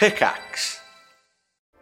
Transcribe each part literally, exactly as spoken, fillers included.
Pickaxe.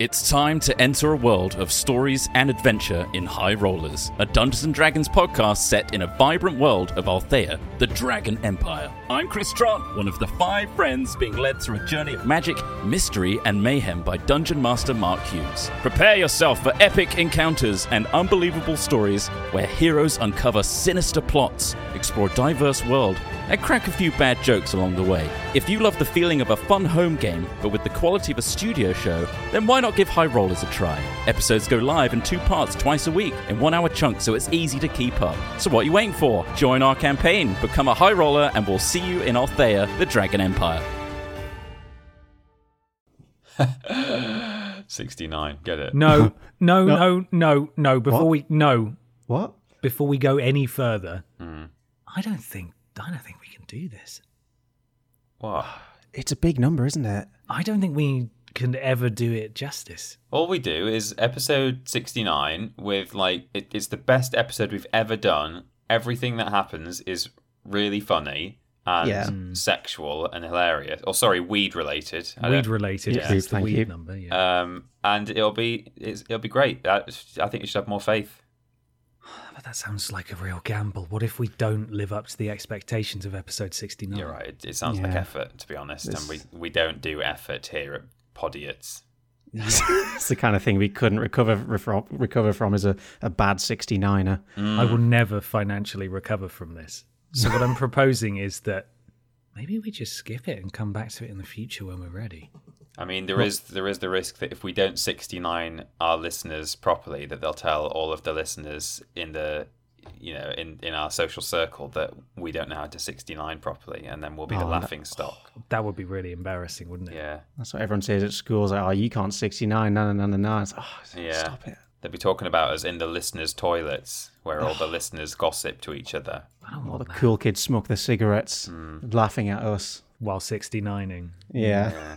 It's time to enter a world of stories and adventure in High Rollers, a Dungeons and Dragons podcast set in a vibrant world of Althea, the Dragon Empire. I'm Chris Trant, one of the five friends being led through a journey of magic, mystery, and mayhem by Dungeon Master Mark Hughes. Prepare yourself for epic encounters and unbelievable stories where heroes uncover sinister plots, explore diverse worlds, and crack a few bad jokes along the way. If you love the feeling of a fun home game, but with the quality of a studio show, then why not give High Rollers a try? Episodes go live in two parts twice a week, in one hour chunks, so it's easy to keep up. So what are you waiting for? Join our campaign, become a High Roller, and we'll see you in Althea, the Dragon Empire. sixty-nine, get it? No, no, no, no, no, before what? we, no. What? Before we go any further, mm. I don't think I don't think we can do this. What? It's a big number, isn't it? I don't think we can ever do it justice. All we do is episode sixty-nine with, like, it, it's the best episode we've ever done. Everything that happens is really funny and yeah. sexual and hilarious. Or, sorry, weed-related. Weed-related. Yeah. It's the weed number, yeah. Um, and it'll be it's, it'll be great. I, I think you should have more faith. But that sounds like a real gamble. What if we don't live up to the expectations of episode sixty-nine? You're right. It, it sounds yeah. like effort, to be honest. It's... And we, we don't do effort here at Podiots. It's the kind of thing we couldn't recover re- recover from as a, a bad sixty-niner. Mm. I will never financially recover from this. So what I'm proposing is that maybe we just skip it and come back to it in the future when we're ready. I mean, there is there is the risk that if we don't sixty-nine our listeners properly, that they'll tell all of the listeners in the, you know, in, in our social circle that we don't know how to sixty-nine properly, and then we'll be oh, the laughing stock. That would be really embarrassing, wouldn't it? Yeah, that's what everyone says at schools. Like, oh, you can't sixty-nine, no, no, no, no, no. It's like, oh, yeah. Stop it. They'll be talking about us in the listeners' toilets, where all the listeners gossip to each other. All the that. cool kids smoke their cigarettes, mm. laughing at us while sixty-nining. Yeah. yeah.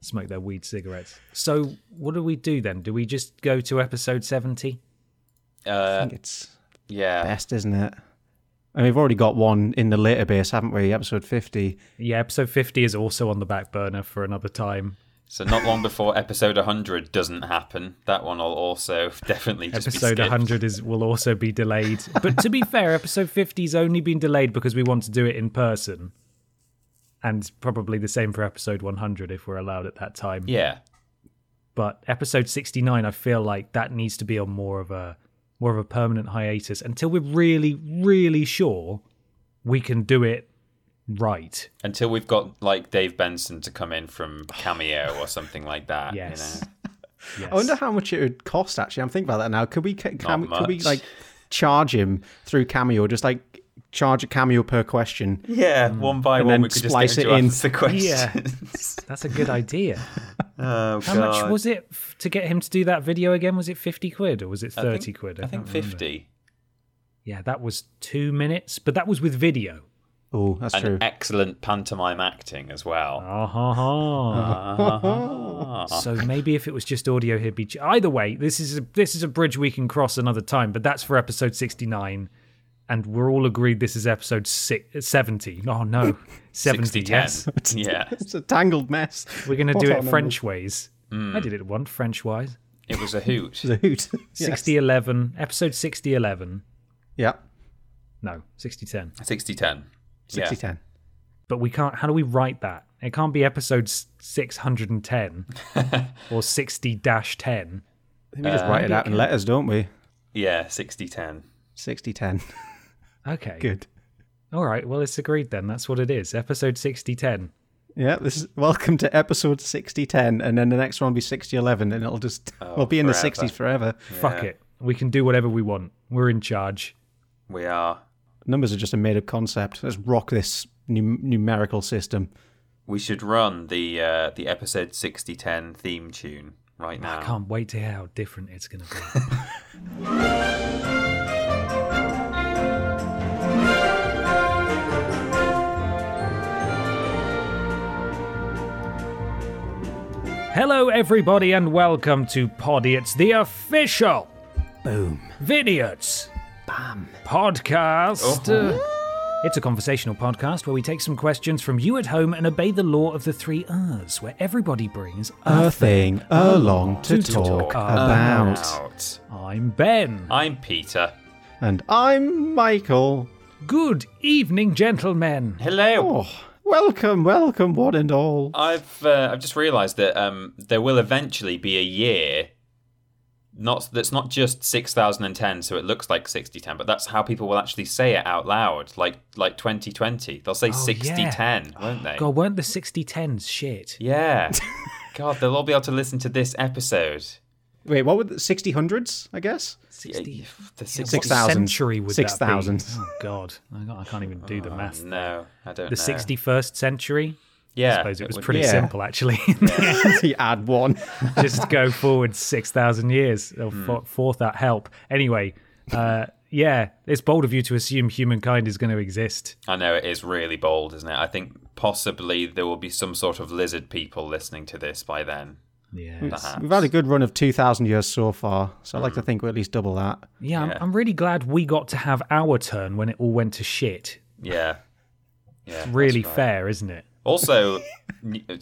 Smoke their weed cigarettes. So what do we do then? Do we just go to episode seventy? Uh, I think it's yeah. best, isn't it? And we've already got one in the later base, haven't we? Episode fifty. Yeah, episode fifty is also on the back burner for another time. So not long before episode one hundred doesn't happen. That one will also definitely just episode be skipped. one hundred is, will also be delayed. But to be fair, episode fifty's only been delayed because we want to do it in person. And probably the same for episode one hundred if we're allowed at that time. Yeah. But episode sixty-nine, I feel like that needs to be on more of a more of a permanent hiatus until we're really, really sure we can do it right. Until we've got, like, Dave Benson to come in from Cameo or something like that. Yes. You know? Yes. I wonder how much it would cost, actually. I'm thinking about that now. Could we, can, can, could we like, charge him through Cameo, just, like, charge a cameo per question. Yeah, one by and one, we could splice just get him to it in the questions. Yeah, that's a good idea. Oh, how God. much was it f- to get him to do that video again? Was it fifty quid or was it thirty I think, quid? I, I think fifty. Remember. Yeah, that was two minutes, but that was with video. Oh, that's and true. Excellent pantomime acting as well. Uh-huh. So maybe if it was just audio, he'd be. Ch- Either way, this is a, this is a bridge we can cross another time. But that's for episode sixty-nine. And we're all agreed this is episode six, seventy. Oh, no. seventy, yes. Yeah. It's a tangled mess. We're going to do it French ways. Mm. I did it once, French wise. It was a hoot. It was a hoot. sixty eleven. Yes. Episode sixty eleven. Yeah. No, sixty ten. sixty ten. sixty ten. Yeah. But we can't, how do we write that? It can't be episode six hundred ten or sixty ten. We just uh, write it out in letters, don't we? Yeah, sixty ten. sixty ten. Okay. Good. All right. Well, it's agreed then. That's what it is. Episode sixty ten. Yeah. This is welcome to episode sixty ten, and then the next one will be sixty eleven, and it'll just oh, we'll be in forever. the sixties forever. Yeah. Fuck it. We can do whatever we want. We're in charge. We are. Numbers are just a made-up concept. Let's rock this num- numerical system. We should run the uh, the episode sixty ten theme tune right now. I can't wait to hear how different it's going to be. Hello, everybody, and welcome to Podiots, the official boom Vidiots bam podcast. Oh. It's a conversational podcast where we take some questions from you at home and obey the law of the three R's, where everybody brings a thing along to talk about. I'm Ben. I'm Peter. And I'm Michael. Good evening, gentlemen. Hello. Oh, welcome, welcome, one and all. I've uh, I've just realised that um, there will eventually be a year. Not that's not just six thousand ten, so it looks like sixty ten, but that's how people will actually say it out loud, like like twenty twenty. They'll say oh, sixty ten, yeah. Won't they? God, weren't the sixty tens shit? Yeah. God, they'll all be able to listen to this episode. Wait, what were the sixty hundreds, I guess? sixty, the six thousand. Century would six thousand. Oh, God. I can't even do the math. Oh, no, I don't the know. The sixty-first century? Yeah. I suppose it, it was would, pretty yeah. simple, actually. You add one. Just go forward six thousand years or mm. for that help. Anyway, uh, yeah, it's bold of you to assume humankind is going to exist. I know, it is really bold, isn't it? I think possibly there will be some sort of lizard people listening to this by then. Yeah, we've had a good run of two thousand years so far, so I'd like to think we're at least double that. Yeah, yeah. I'm, I'm really glad we got to have our turn when it all went to shit. Yeah. yeah it's really right. fair, isn't it? Also,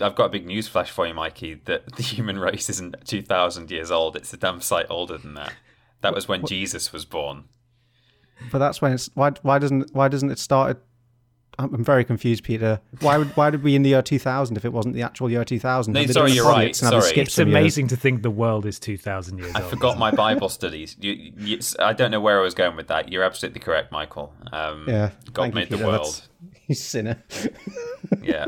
I've got a big news flash for you, Mikey, that the human race isn't two thousand years old. It's a damn sight older than that. That was when what? Jesus was born. But that's when it's... Why, why doesn't Why doesn't it start... At, I'm very confused, Peter. Why would why did we in the year two thousand if it wasn't the actual year two thousand? No, sorry, you're right. Sorry. It's amazing to think the world is two thousand years old. I forgot my Bible studies. You, you, I don't know where I was going with that. You're absolutely correct, Michael. Um, yeah, God made the world. You sinner. Yeah.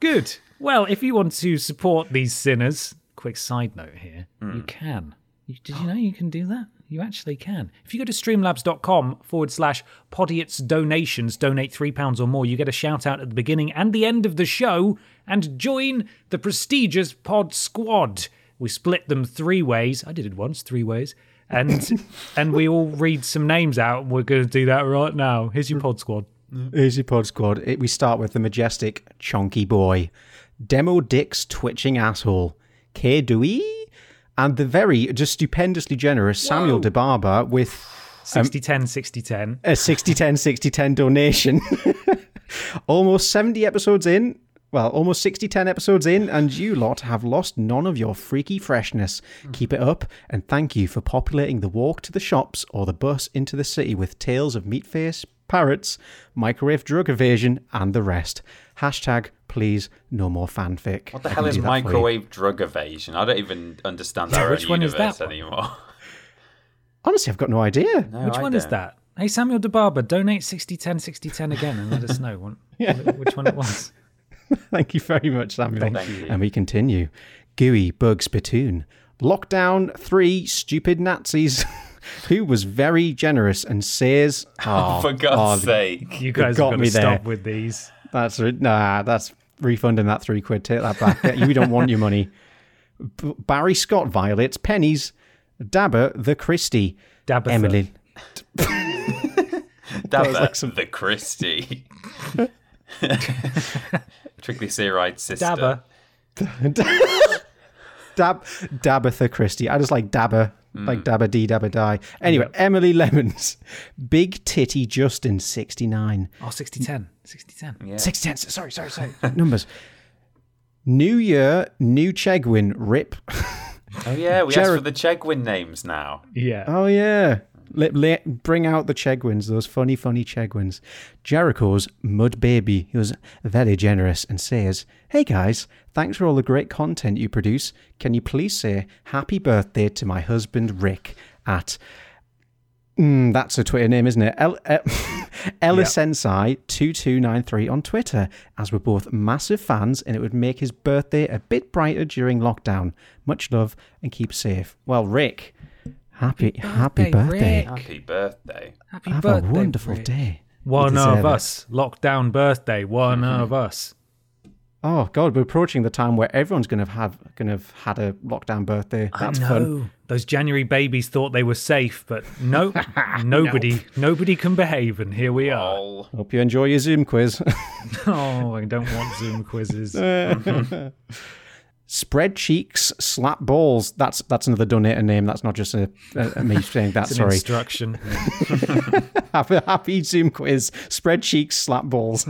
Good. Well, if you want to support these sinners, quick side note here, mm. you can. Did you know you can do that? You actually can. If you go to streamlabs.com forward slash Podiots donations, donate three pounds or more, you get a shout out at the beginning and the end of the show and join the prestigious pod squad. We split them three ways. I did it once, three ways. And and we all read some names out. We're going to do that right now. Here's your pod squad. Here's your pod squad. It, we start with the majestic Chonky Boy, Demo Dick's Twitching Asshole, K. Dewey. And the very just stupendously generous Whoa. Samuel DeBarber with sixty ten sixty ten. A sixty ten sixty ten donation. Almost seventy episodes in. Well, almost sixty ten episodes in, and you lot have lost none of your freaky freshness. Mm. Keep it up, and thank you for populating the walk to the shops or the bus into the city with tales of meatface, parrots, microwave drug evasion, and the rest. Hashtag, please, no more fanfic. What the hell is microwave drug evasion? I don't even understand our own universe anymore. Honestly, I've got no idea. No, which I one don't. Is that? Hey, Samuel DeBarber, donate sixty ten sixty ten again and let us know one, yeah. which one it was. Thank you very much, Samuel. Thank you. And we continue. Gooey Bug Spittoon. Lockdown three Stupid Nazis. Who was very generous and says, oh, for God's oh, sake, you guys got have got to stop there. With these. That's nah, that's refunding that three quid. Take that back. You don't want your money. B- Barry Scott violates pennies. Dabber the Christie. Dabber Emily. Dabber like some... the Christie. Triglyceride sister. Dabber. Dab Dabbertha Christie. I just like Dabber. Like mm. dabba dee dabba die. Anyway, yep. Emily Lemons, Big Titty Justin, sixty-nine. Oh, sixty ten. sixty ten. Yeah. sixty ten. Sorry, sorry, sorry. Numbers. New Year, New Chegwin, R I P. Oh, yeah. We Ger- asked for the Chegwin names now. Yeah. Oh, yeah. Let, let, bring out the Chegwins, those funny, funny Chegwins. Jericho's Mud Baby. He was very generous and says, hey guys, thanks for all the great content you produce. Can you please say happy birthday to my husband Rick at, mm, that's a Twitter name, isn't it? El- Ellisensei two two nine three on Twitter, as we're both massive fans and it would make his birthday a bit brighter during lockdown. Much love and keep safe. Well, Rick... Happy, happy birthday. Happy birthday. Happy birthday. Have a wonderful day. One of us. Lockdown birthday. One of us. Oh, God, we're approaching the time where everyone's going to have going to have had a lockdown birthday. That's fun. Those January babies thought they were safe, but no, nobody nobody can behave, and here we are. Hope you enjoy your Zoom quiz. Oh, I don't want Zoom quizzes. Spread Cheeks Slap Balls. That's that's another donator name. That's not just a, a, a me saying that. It's an sorry. Instruction. Have a happy Zoom quiz. Spread Cheeks Slap Balls.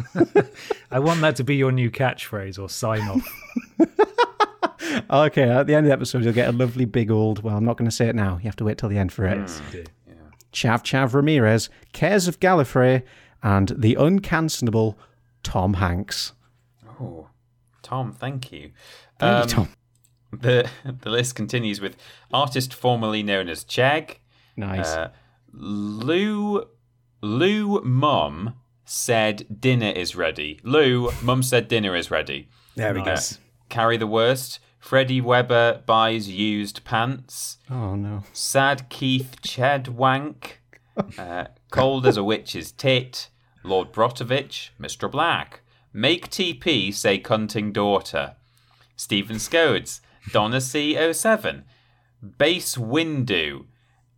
I want that to be your new catchphrase or sign off. Okay, at the end of the episode, you'll get a lovely big old. Well, I'm not going to say it now. You have to wait till the end for it. Mm. Yeah. Chav Chav Ramirez, Cares of Gallifrey, and the uncancellable Tom Hanks. Oh, Tom, thank you. Um, Tom. The the list continues with artist formerly known as Chag. Nice. Uh, Lou Lou Mum said dinner is ready. Lou Mum said dinner is ready. There we uh, go. Carry the worst. Freddie Weber buys used pants. Oh no. Sad Keith Chedwank. Uh, cold as a witch's tit. Lord Brotovich. Mister Black. Make T P say cunting daughter. Stephen Scodes, Donna C oh seven, Bass Windu,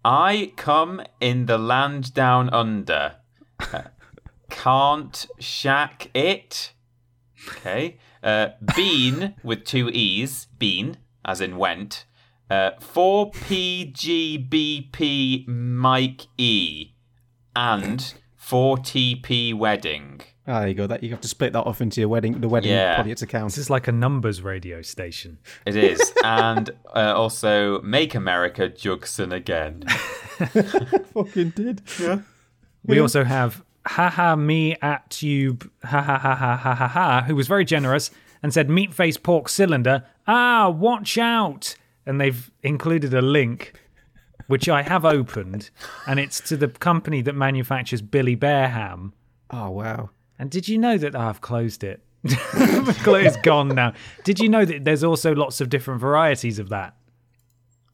I come in the land down under, uh, can't shack it, okay, uh, Bean with two E's, Bean, as in went, uh, four P G B P Mike E, and four T P Wedding. Oh, there you go. That you have to split that off into your wedding, the wedding yeah. Podiots account. This is like a numbers radio station. It is, and uh, also Make America Jugson Again. Fucking did. Yeah. We yeah. also have haha me at tube ha ha ha ha ha ha ha, who was very generous and said meat face pork cylinder. Ah, watch out! And they've included a link, which I have opened, and it's to the company that manufactures Billy Bear ham. Oh wow. And did you know that... Oh, I've closed it. It's gone now. Did you know that there's also lots of different varieties of that?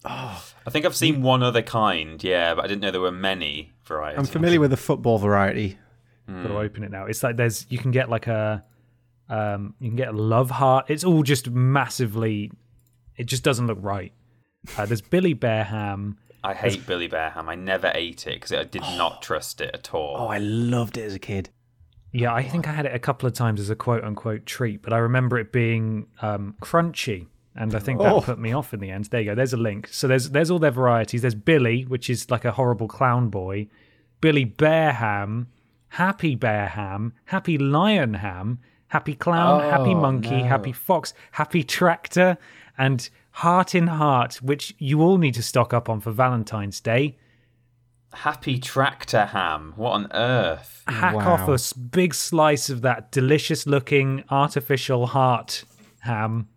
Oh, I think I've seen one other kind, yeah, but I didn't know there were many varieties. I'm familiar with the football variety. Mm. Got to open it now. It's like there's... You can get like a... Um, you can get a love heart. It's all just massively... It just doesn't look right. Uh, there's Billy Bear ham... I hate there's... Billy Bear ham. I never ate it because I did oh. not trust it at all. Oh, I loved it as a kid. Yeah, I think I had it a couple of times as a quote-unquote treat, but I remember it being um, crunchy, and I think that oh. put me off in the end. There you go, there's a link. So there's there's all their varieties. There's Billy, which is like a horrible clown boy, Billy Bear ham, Happy Bear ham, Happy Lion ham, Happy Clown, oh, Happy Monkey, no. Happy Fox, Happy Tractor, and Heart in Heart, which you all need to stock up on for Valentine's Day. Happy Tractor ham. What on earth? Hack wow. off a big slice of that delicious-looking artificial heart ham.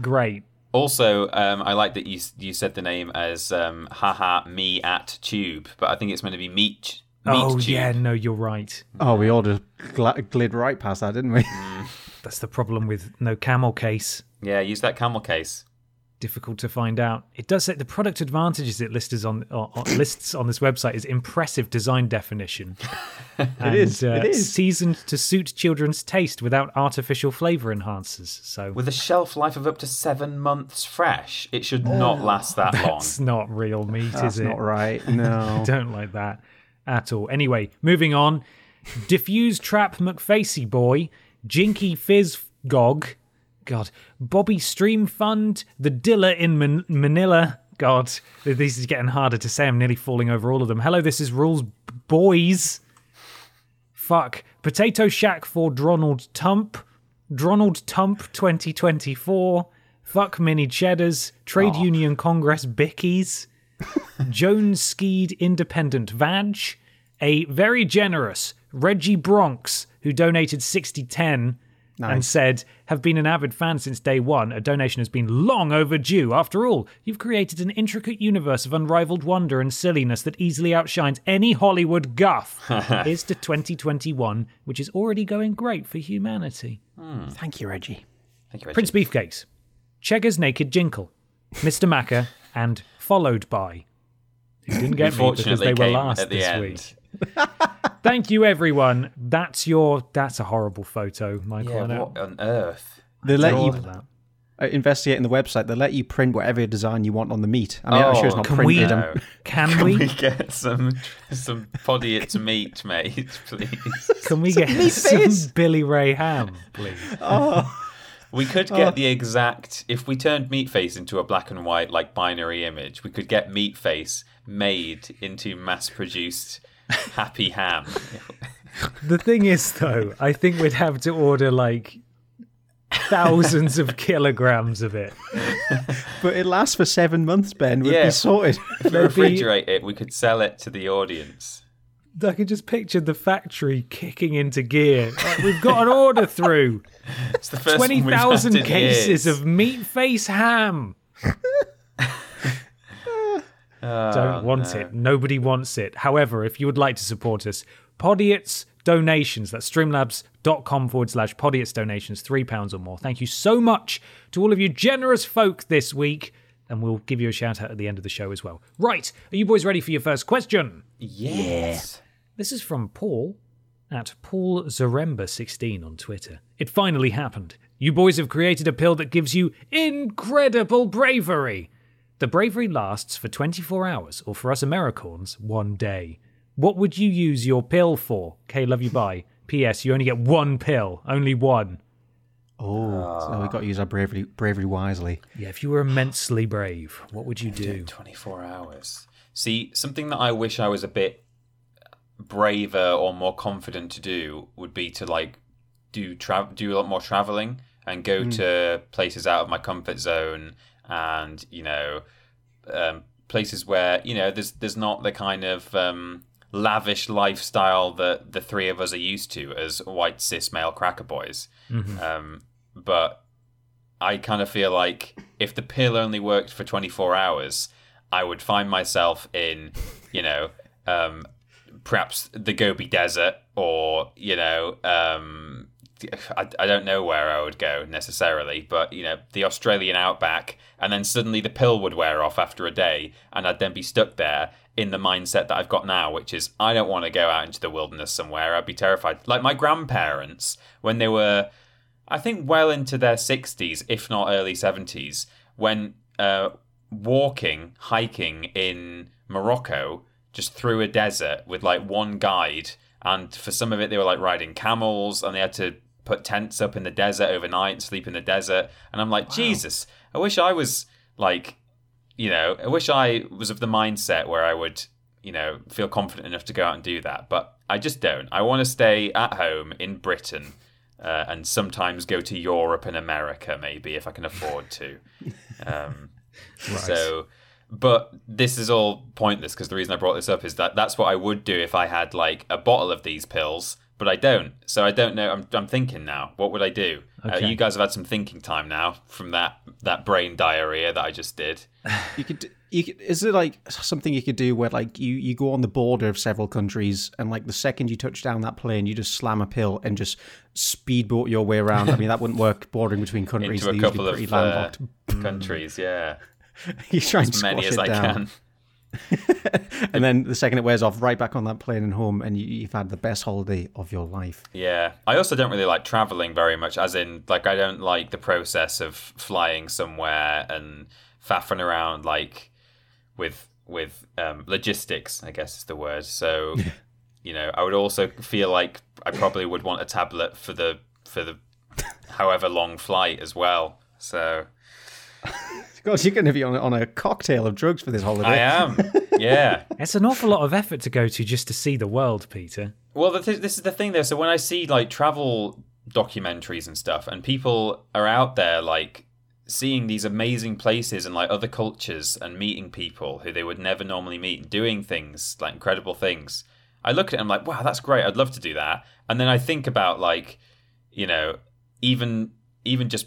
Great. Also, um, I like that you you said the name as um, haha me at tube, but I think it's meant to be meat, meat oh, tube. Oh, yeah, no, you're right. Oh, we all just gl- glid right past that, didn't we? Mm. That's the problem with no camel case. Yeah, use that camel case. Difficult to find out. It does say the product advantages it lists on, on, on lists on this website is impressive design definition. it and, is. It uh, is seasoned to suit children's taste without artificial flavour enhancers. So with a shelf life of up to seven months fresh, it should oh, not last that that's long. That's not real meat, that's is it? That's not right. No, I don't like that at all. Anyway, moving on. Diffuse Trap McFacey Boy, Jinky Fizz Gog. God, Bobby Stream Fund, the Dilla in Man- Manila. God, this is getting harder to say. I'm nearly falling over all of them. Hello, this is Rules Boys. Fuck. Potato Shack for Dronald Tump. Dronald Tump twenty twenty-four. Fuck Mini Cheddars. Trade oh. Union Congress Bickies. Jones Skied Independent Vag. A very generous Reggie Bronx, who donated sixty ten. Nice. And said, have been an avid fan since day one. A donation has been long overdue. After all, you've created an intricate universe of unrivaled wonder and silliness that easily outshines any Hollywood guff. Here's to twenty twenty-one, which is already going great for humanity. Mm. Thank you, Reggie. Thank you, Reggie. Prince Beefcakes, Cheggers Naked Jinkle, Mister Macker, and followed by... Who didn't get me because they were last this end. Week. Thank you, everyone. That's your. That's a horrible photo, Michael. Yeah, what on earth? They let you investigate in the website. They let you print whatever design you want on the meat. I mean, oh, I'm sure it's not can printed. We, no. Can, can we? we get some some Podiots meat, mate? Please. Can we some get some Billy Ray ham, please? Oh, We could get oh. the exact... If we turned Meatface into a black and white, like, binary image, we could get Meatface made into mass-produced Happy Ham. The thing is, though, I think we'd have to order, like, thousands of kilograms of it. But it lasts for seven months, Ben. We'd yeah. be sorted. If we refrigerate it, we could sell it to the audience. I can just picture the factory kicking into gear. Like, we've got an order through. It's the first twenty thousand cases years. Of Meatface ham. oh, Don't want no. it. Nobody wants it. However, if you would like to support us, Podiots donations. That's streamlabs.com forward slash Podiots donations, three pounds or more. Thank you so much to all of you generous folk this week. And we'll give you a shout out at the end of the show as well. Right. Are you boys ready for your first question? Yes. Yeah. This is from Paul at Paul Zaremba sixteen on Twitter. It finally happened. You boys have created a pill that gives you incredible bravery. The bravery lasts for twenty-four hours, or for us Americorns, one day. What would you use your pill for? K, love you, bye. P S. You only get one pill. Only one. Oh, uh, so we've got to use our bravery bravery wisely. Yeah, if you were immensely brave, what would you do? twenty-four hours. See, something that I wish I was a bit... braver or more confident to do would be to like do tra- do a lot more traveling and go mm. to places out of my comfort zone, and you know um, places where you know there's there's not the kind of um, lavish lifestyle that the three of us are used to as white cis male cracker boys. Mm-hmm. Um, but I kind of feel like if the pill only worked for twenty-four hours, I would find myself in you know. Um, perhaps the Gobi Desert, or, you know, um, I, I don't know where I would go necessarily, but, you know, the Australian outback, and then suddenly the pill would wear off after a day, and I'd then be stuck there in the mindset that I've got now, which is I don't want to go out into the wilderness somewhere. I'd be terrified. Like my grandparents, when they were, I think, well into their sixties, if not early seventies, when uh, walking, hiking in Morocco, just through a desert with like one guide, and for some of it they were like riding camels, and they had to put tents up in the desert overnight, sleep in the desert, and I'm like, wow. Jesus, I wish I was like, you know, I wish I was of the mindset where I would, you know, feel confident enough to go out and do that, but I just don't. I want to stay at home in Britain uh, and sometimes go to Europe and America maybe if I can afford to. Um, right. So... But this is all pointless because the reason I brought this up is that that's what I would do if I had like a bottle of these pills, but I don't. So I don't know. I'm I'm thinking now. What would I do? Okay. Uh, you guys have had some thinking time now from that, that brain diarrhea that I just did. You could, you could, is it like something you could do where like you, you go on the border of several countries and like the second you touch down that plane, you just slam a pill and just speedboat your way around? I mean, that wouldn't work bordering between countries. Into a couple of uh, countries, yeah. You try and as many as I down. Can. And then the second it wears off, right back on that plane and home, and you, you've had the best holiday of your life. Yeah. I also don't really like traveling very much, as in, like, I don't like the process of flying somewhere and faffing around, like, with with um, logistics, I guess is the word. So, you know, I would also feel like I probably would want a tablet for the for the however long flight as well. So... God, you're going to be on, on a cocktail of drugs for this holiday. I am, yeah. It's an awful lot of effort to go to just to see the world, Peter. Well, the th- this is the thing, though. So when I see, like, travel documentaries and stuff, and people are out there, like, seeing these amazing places and, like, other cultures and meeting people who they would never normally meet and doing things, like, incredible things, I look at it and I'm like, wow, that's great. I'd love to do that. And then I think about, like, you know, even even just...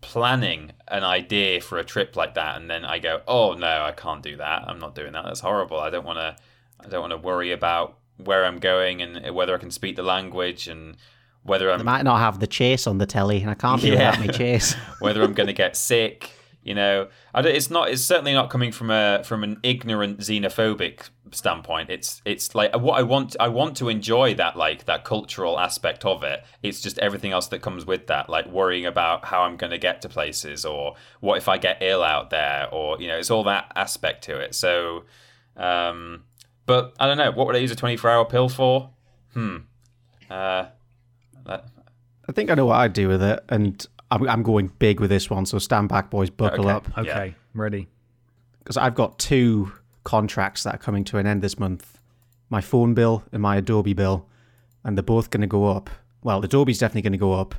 planning an idea for a trip like that, and then I go, oh no, I can't do that. I'm not doing that. That's horrible. I don't want to. I don't want to worry about where I'm going and whether I can speak the language and whether I'm. They might not have the chase on the telly, and I can't be yeah. without my chase. Whether I'm going to get sick, you know. I don't, it's not. It's certainly not coming from a from an ignorant xenophobic standpoint. It's it's like what I want. I want to enjoy that like that cultural aspect of it. It's just everything else that comes with that, like worrying about how I'm going to get to places, or what if I get ill out there, or you know, it's all that aspect to it. So, um, but I don't know. What would I use a twenty-four hour pill for? Hmm. Uh, that... I think I know what I'd do with it, and I'm, I'm going big with this one, so stand back, boys, buckle okay. up. Okay, yeah. I'm ready. Because I've got two contracts that are coming to an end this month. My phone bill and my Adobe bill, and they're both going to go up. Well, Adobe's definitely going to go up,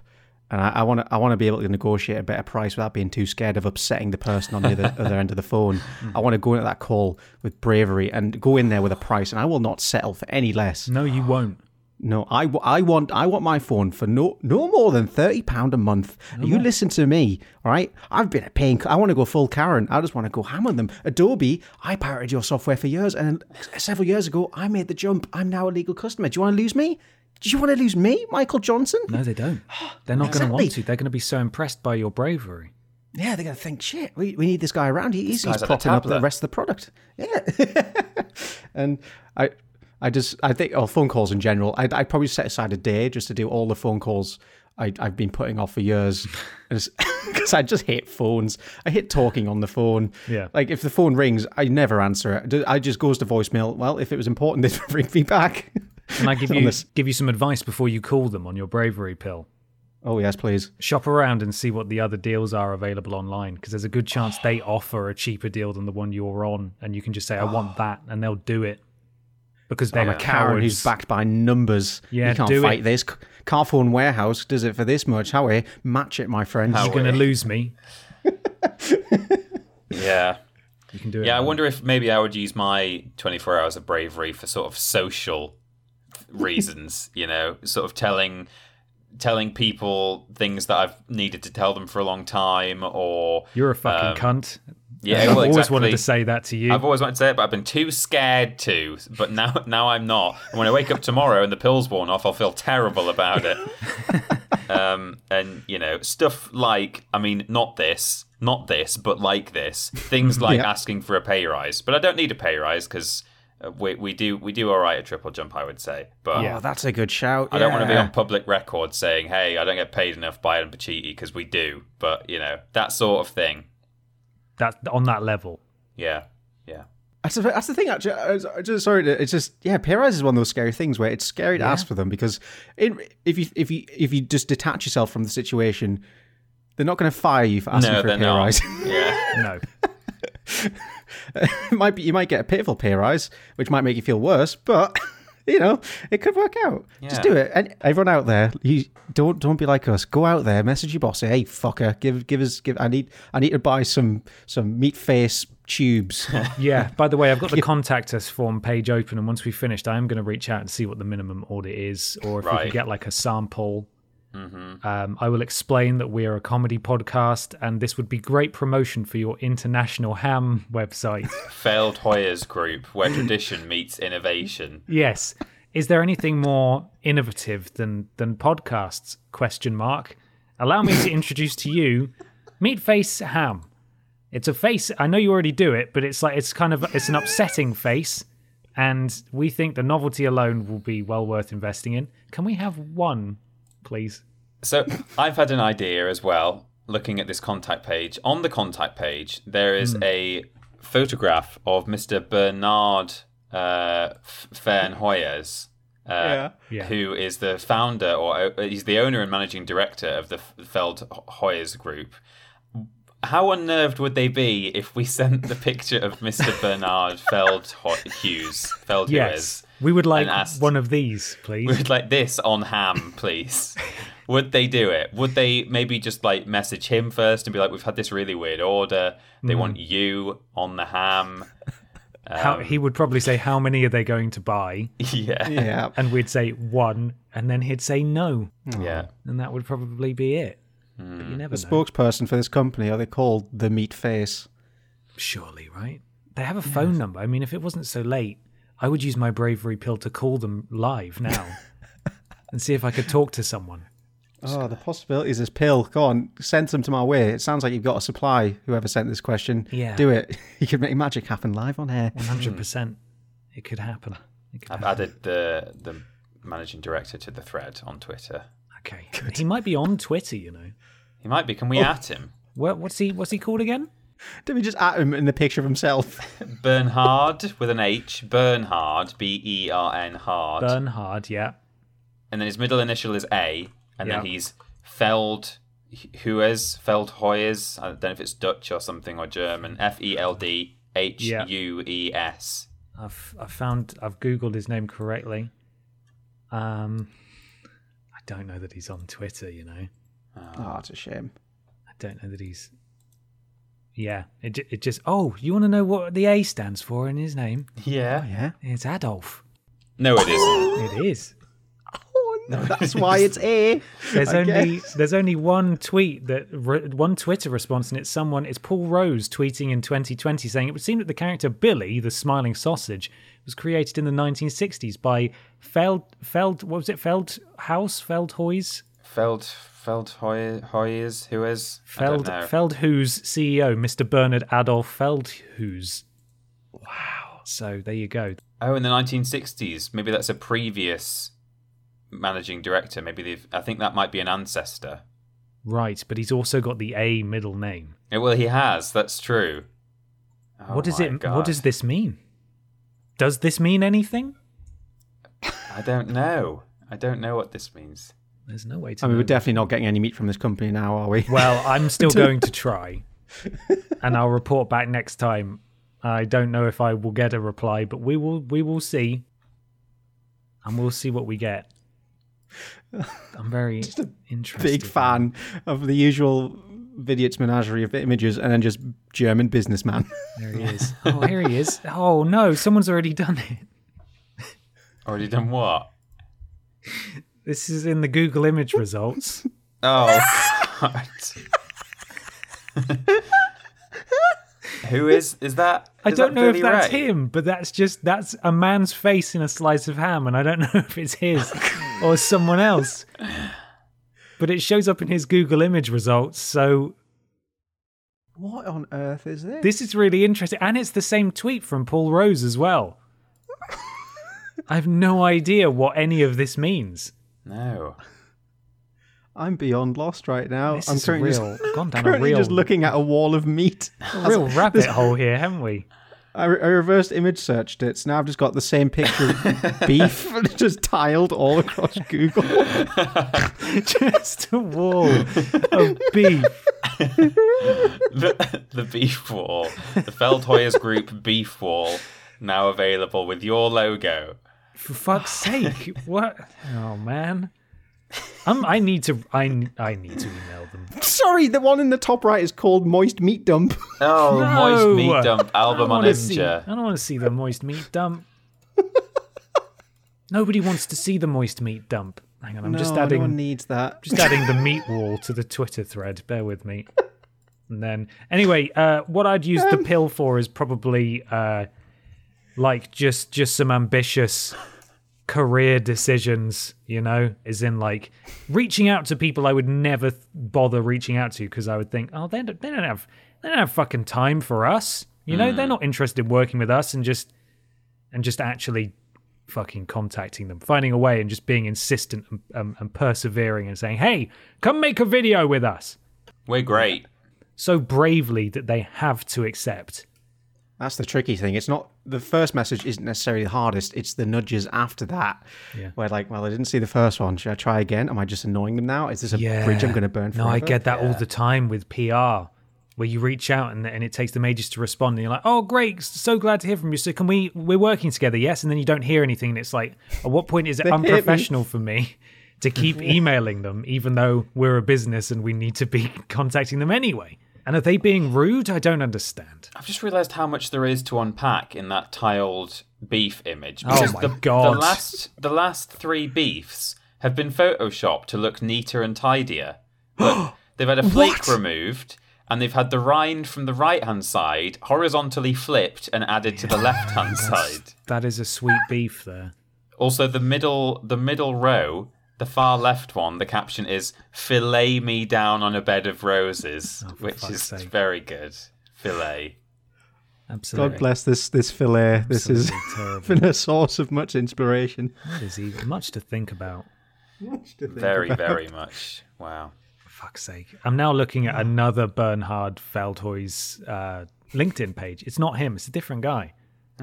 and I want to I want to be able to negotiate a better price without being too scared of upsetting the person on the other, other end of the phone. Mm-hmm. I want to go into that call with bravery and go in there with a price, and I will not settle for any less. No, you won't. No, I, I want I want my phone for no no more than thirty pounds a month. No you more. Listen to me, all right? I've been a pain. I want to go full Karen. I just want to go hammer them. Adobe, I pirated your software for years, and several years ago, I made the jump. I'm now a legal customer. Do you want to lose me? Do you want to lose me, Michael Johnson? No, they don't. They're not exactly. going to want to. They're going to be so impressed by your bravery. Yeah, they're going to think, shit, we, we need this guy around. He, he's he's propping up the rest of the product. Yeah. And I... I just, I think, or phone calls in general, I'd, I'd probably set aside a day just to do all the phone calls I, I've been putting off for years because I just hate phones. I hate talking on the phone. Yeah. Like if the phone rings, I never answer it. I just goes to voicemail. Well, if it was important, they'd ring me back. Can I give you, give you some advice before you call them on your bravery pill? Oh, yes, please. Shop around and see what the other deals are available online because there's a good chance they offer a cheaper deal than the one you're on and you can just say, I want that, and they'll do it. Because they're I'm a coward who's backed by numbers. Yeah, you can't do fight it. This. Carphone Warehouse does it for this much. How are match it, my friend? How You're going to lose me. Yeah. You can do it. Yeah, I wonder if maybe I would use my twenty-four hours of bravery for sort of social reasons, you know, sort of telling telling people things that I've needed to tell them for a long time or... You're a fucking um, cunt. Yeah, I've well, always exactly. wanted to say that to you. I've always wanted to say it, but I've been too scared to. But now, now I'm not. And when I wake up tomorrow and the pill's worn off, I'll feel terrible about it. um, and you know, stuff like, I mean, not this, not this, but like this. Things like yeah. asking for a pay rise, but I don't need a pay rise because we we do we do all right at Triple Jump, I would say. But yeah, that's a good shout. I yeah. don't want to be on public record saying, "Hey, I don't get paid enough by Adam Pacitti," because we do. But you know, that sort of thing. That on that level, yeah, yeah. That's the, that's the thing. Actually, I was, I just, sorry, it's just yeah. Pay rise is one of those scary things where it's scary to yeah. ask for them because it, if you if you if you just detach yourself from the situation, they're not going to fire you for asking no, for a pay not. rise. Yeah, no. It might be you might get a pitiful pay rise, which might make you feel worse, but you know it could work out. Yeah. Just do it. And everyone out there, you don't don't be like us. Go out there, message your boss, say, "Hey, fucker, give give us give. I need I need to buy some some meat face tubes." Yeah. By the way, I've got the contact us form page open, and once we've finished, I am going to reach out and see what the minimum order is, or if right. we can get like a sample. Mm-hmm. Um, I will explain that we are a comedy podcast, and this would be great promotion for your international ham website, Feldhues Group, where tradition meets innovation. Yes, is there anything more innovative than than podcasts? Question mark. Allow me to introduce to you meat face ham. It's a face. I know you already do it, but it's like it's kind of it's an upsetting face. And we think the novelty alone will be well worth investing in. Can we have one? Please. So I've had an idea as well, looking at this contact page. On the contact page, there is mm. a photograph of Mister Bernard uh, Feldhues, uh, yeah. yeah. who is the founder, or uh, he's the owner and managing director of the Feldhues Group. How unnerved would they be if we sent the picture of Mister Bernard Feldhues? Feldhues. Yes. We would like asked, one of these, please. We would like this on ham, please. Would they do it? Would they maybe just like message him first and be like, "We've had this really weird order. They mm. want you on the ham." Um, how, he would probably say, "How many are they going to buy?" Yeah, yeah. And we'd say one, and then he'd say no. Yeah, and that would probably be it. Mm. But you never the know. Spokesperson for this company, are they called the Meat Face? Surely, right? They have a yes. phone number. I mean, if it wasn't so late. I would use my bravery pill to call them live now and see if I could talk to someone. Oh, the possibilities is this pill. Go on, send them to my way. It sounds like you've got a supply, whoever sent this question. Yeah. Do it. You could make magic happen live on air. one hundred percent. It could happen. It could I've happen. added the the managing director to the thread on Twitter. Okay. Good. He might be on Twitter, you know. He might be. Can we oh. at him? What, what's he What's he called again? Did we just at him in the picture of himself? Bernhard with an H. Bernhard, B E R N hard. Bernhard, yeah. And then his middle initial is A, and yeah. then he's Feld Feldhues, Feldhues. I don't know if it's Dutch or something or German. F E L D H U E S. I've I found I've googled his name correctly. Um, I don't know that he's on Twitter. You know. Oh, oh that's a shame. I don't know that he's. Yeah, it it just. Oh, you want to know what the A stands for in his name? Yeah, oh, yeah. It's Adolf. No, it isn't. It is. Oh, no, that's why it's A. There's I only guess. there's only one tweet that one Twitter response, and it's someone. It's Paul Rose tweeting in twenty twenty saying it would seem that the character Billy, the smiling sausage, was created in the nineteen sixties by Feld Feld. What was it? Feldhues Feldhues Feld. Feldhues, who is Feld, Feldhues C E O, Mister Bernard Adolf Feldhues. Wow. So there you go. Oh, in the nineteen sixties, maybe that's a previous managing director. Maybe they've. I think that might be an ancestor. Right, but he's also got the A middle name. Yeah, well, he has. That's true. Oh, what does it? God. What does this mean? Does this mean anything? I don't know. I don't know what this means. There's no way to. I mean, know. We're definitely not getting any meat from this company now, are we? Well, I'm still going to try, and I'll report back next time. I don't know if I will get a reply, but we will. We will see, and we'll see what we get. I'm very just a interested. Big fan of the usual Vidiot's menagerie of images, and then just German businessman. There he is. Oh, here he is. Oh no, someone's already done it. Already done what? This is in the Google image results. Oh, God. Who is, is that? Is I don't that know Billy if that's Ray? Him, but that's just, that's a man's face in a slice of ham, and I don't know if it's his or someone else. But it shows up in his Google image results, so. What on earth is this? This is really interesting, and it's the same tweet from Paul Rose as well. I have no idea what any of this means. No. I'm beyond lost right now. This I'm is currently, real, just, gone down currently a real, just looking at a wall of meat. A real rabbit hole here, haven't we? I, re- I reversed image searched it, so now I've just got the same picture of beef just tiled all across Google. Just a wall of beef. the, the beef wall. The Feldhues Group beef wall, now available with your logo. For fuck's sake! What? Oh man, I'm, I need to. I I need to email them. Sorry, the one in the top right is called Moist Meat Dump. Oh, no. Moist Meat Dump album on Imgur. I don't want to see the Moist Meat Dump. Nobody wants to see the Moist Meat Dump. Hang on, I'm no, just adding. No one needs that. Just adding the meat wall to the Twitter thread. Bear with me. And then, anyway, uh, what I'd use um, the pill for is probably. Uh, Like just, just some ambitious career decisions, you know, as in like reaching out to people I would never th- bother reaching out to because I would think, oh, they don't, they don't have, they don't have fucking time for us, you know, mm. they're not interested in working with us, and just, and just actually fucking contacting them, finding a way, and just being insistent and, um, and persevering and saying, hey, come make a video with us. We're great. So bravely that they have to accept. That's the tricky thing. It's not the first message isn't necessarily the hardest. It's the nudges after that, yeah. Where like, well, I didn't see the first one. Should I try again? Am I just annoying them now? Is this a yeah. bridge I'm going to burn forever? No, I get that yeah. all the time with P R, where you reach out and, and it takes them ages to respond, and you're like, oh, great, so glad to hear from you. So can we? We're working together, yes. And then you don't hear anything, and it's like, at what point is it unprofessional me. for me to keep emailing them, even though we're a business and we need to be contacting them anyway? And are they being rude? I don't understand. I've just realised how much there is to unpack in that tiled beef image. Because oh my the, god! The last, the last three beefs have been photoshopped to look neater and tidier. Look, they've had a flake what? removed, and they've had the rind from the right-hand side horizontally flipped and added yeah. to the left-hand side. That is a sweet beef there. Also, the middle, the middle row. The far left one, the caption is, fillet me down on a bed of roses, oh, which is sake. very good. Fillet. Absolutely. God bless this this fillet. Absolutely this is terrible. Been a source of much inspiration. That is even much to think about. Much to think very, about. very much. Wow. For fuck's sake. I'm now looking at another Bernhard Feldhues uh, LinkedIn page. It's not him. It's a different guy.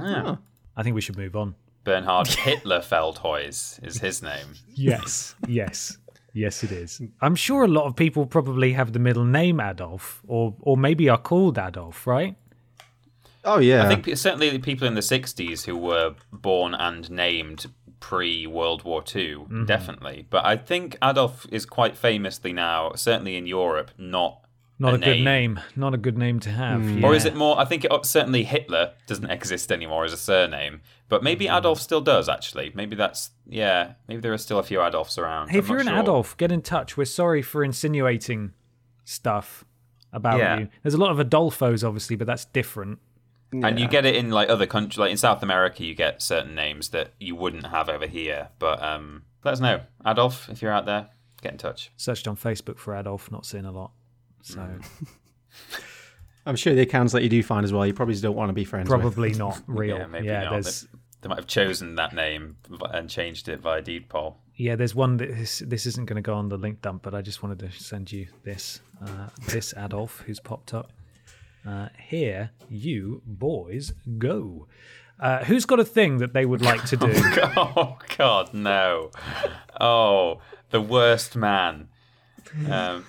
Oh. I think we should move on. Bernhard Hitler Feldhues is his name. Yes, yes, Yes, it is. I'm sure a lot of people probably have the middle name Adolf, or or maybe are called Adolf, right? Oh, yeah. I think certainly the people in the sixties who were born and named pre-World War Two, mm-hmm. definitely. But I think Adolf is quite famously now, certainly in Europe, not Not a, a good name. name. Not a good name to have. Mm. Yeah. Or is it more, I think it, certainly Hitler doesn't exist anymore as a surname, but maybe mm. Adolf still does, actually. Maybe that's, yeah, maybe there are still a few Adolfs around. Hey, if you're an sure. Adolf, get in touch. We're sorry for insinuating stuff about yeah. you. There's a lot of Adolfos, obviously, but that's different. Yeah. And you get it in like other countries, like in South America, you get certain names that you wouldn't have over here. But um, let us know. Adolf, if you're out there, get in touch. Searched on Facebook for Adolf, not seeing a lot. So, I'm sure the accounts that you do find as well, you probably just don't want to be friends probably with. Probably not real. Yeah, maybe yeah, not. They, they might have chosen that name and changed it via deed poll. Yeah, there's one that this, this isn't going to go on the link dump, but I just wanted to send you this. Uh, this Adolf who's popped up. Uh, here you boys go. Uh, who's got a thing that they would like to do? Oh, God, no. Oh, the worst man. Um...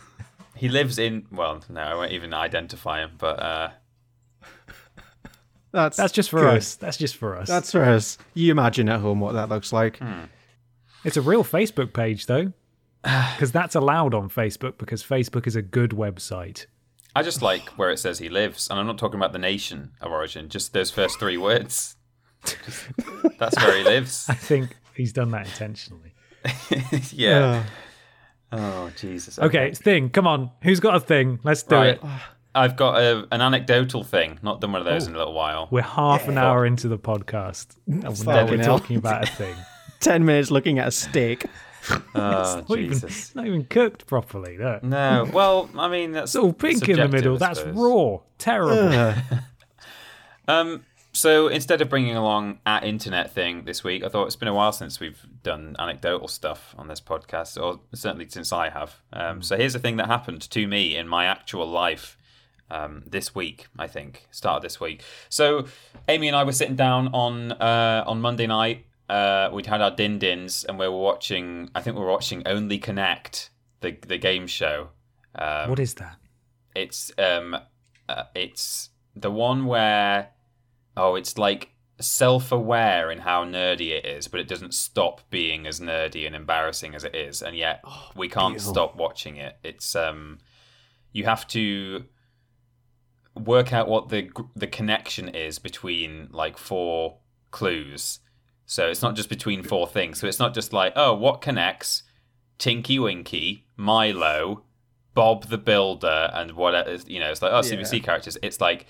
He lives in, well, no, I won't even identify him, but uh... that's that's just for good. us. That's just for us. That's for us. You imagine at home what that looks like. Hmm. It's a real Facebook page, though, because that's allowed on Facebook because Facebook is a good website. I just like where it says he lives, and I'm not talking about the nation of origin, just those first three words. Just, that's where he lives. I think he's done that intentionally. Yeah. Uh. Oh, Jesus. Okay, thing. Come on. Who's got a thing? Let's do right. it. I've got a, an anecdotal thing. Not done one of those Ooh. in a little while. We're half yeah. an hour into the podcast. And now we're talking about a thing. Ten minutes looking at a steak. Oh, it's Jesus. Even, it's not even cooked properly. No. no. Well, I mean, that's. It's all pink in the middle. That's raw. Terrible. um. So instead of bringing along at internet thing this week, I thought it's been a while since we've done anecdotal stuff on this podcast, or certainly since I have. Um, so here's a thing that happened to me in my actual life um, this week, I think, start of this week. So Amy and I were sitting down on uh, on Monday night. Uh, we'd had our din-dins and we were watching, I think we were watching Only Connect, the the game show. Um, what is that? It's um, uh, it's the one where... Oh, it's like self-aware in how nerdy it is, but it doesn't stop being as nerdy and embarrassing as it is, and yet oh, we can't ew. stop watching it. It's um, you have to work out what the the connection is between like four clues. So it's not just between four things. So it's not just like, oh, what connects Tinky Winky, Milo, Bob the Builder, and whatever. You know, it's like oh, C B B C yeah. characters. It's like,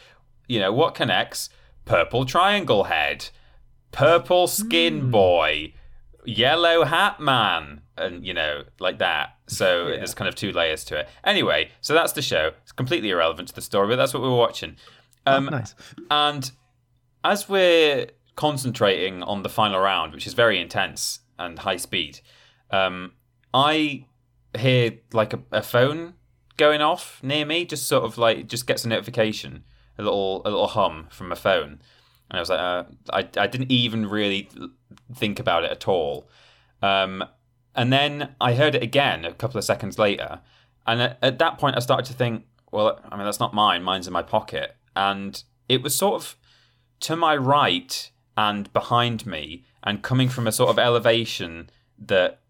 you know, what connects. Purple triangle head, purple skin boy, yellow hat man, and, you know, like that. So yeah. there's kind of two layers to it. Anyway, so that's the show. It's completely irrelevant to the story, but that's what we were watching. Um, oh, nice. And as we're concentrating on the final round, which is very intense and high speed, um, I hear like a, a phone going off near me, just sort of like, just gets a notification. A little, a little hum from my phone, and I was like, uh, I, I didn't even really think about it at all. Um, and then I heard it again a couple of seconds later, and at, at that point I started to think, well, I mean that's not mine. Mine's in my pocket, and it was sort of to my right and behind me, and coming from a sort of elevation that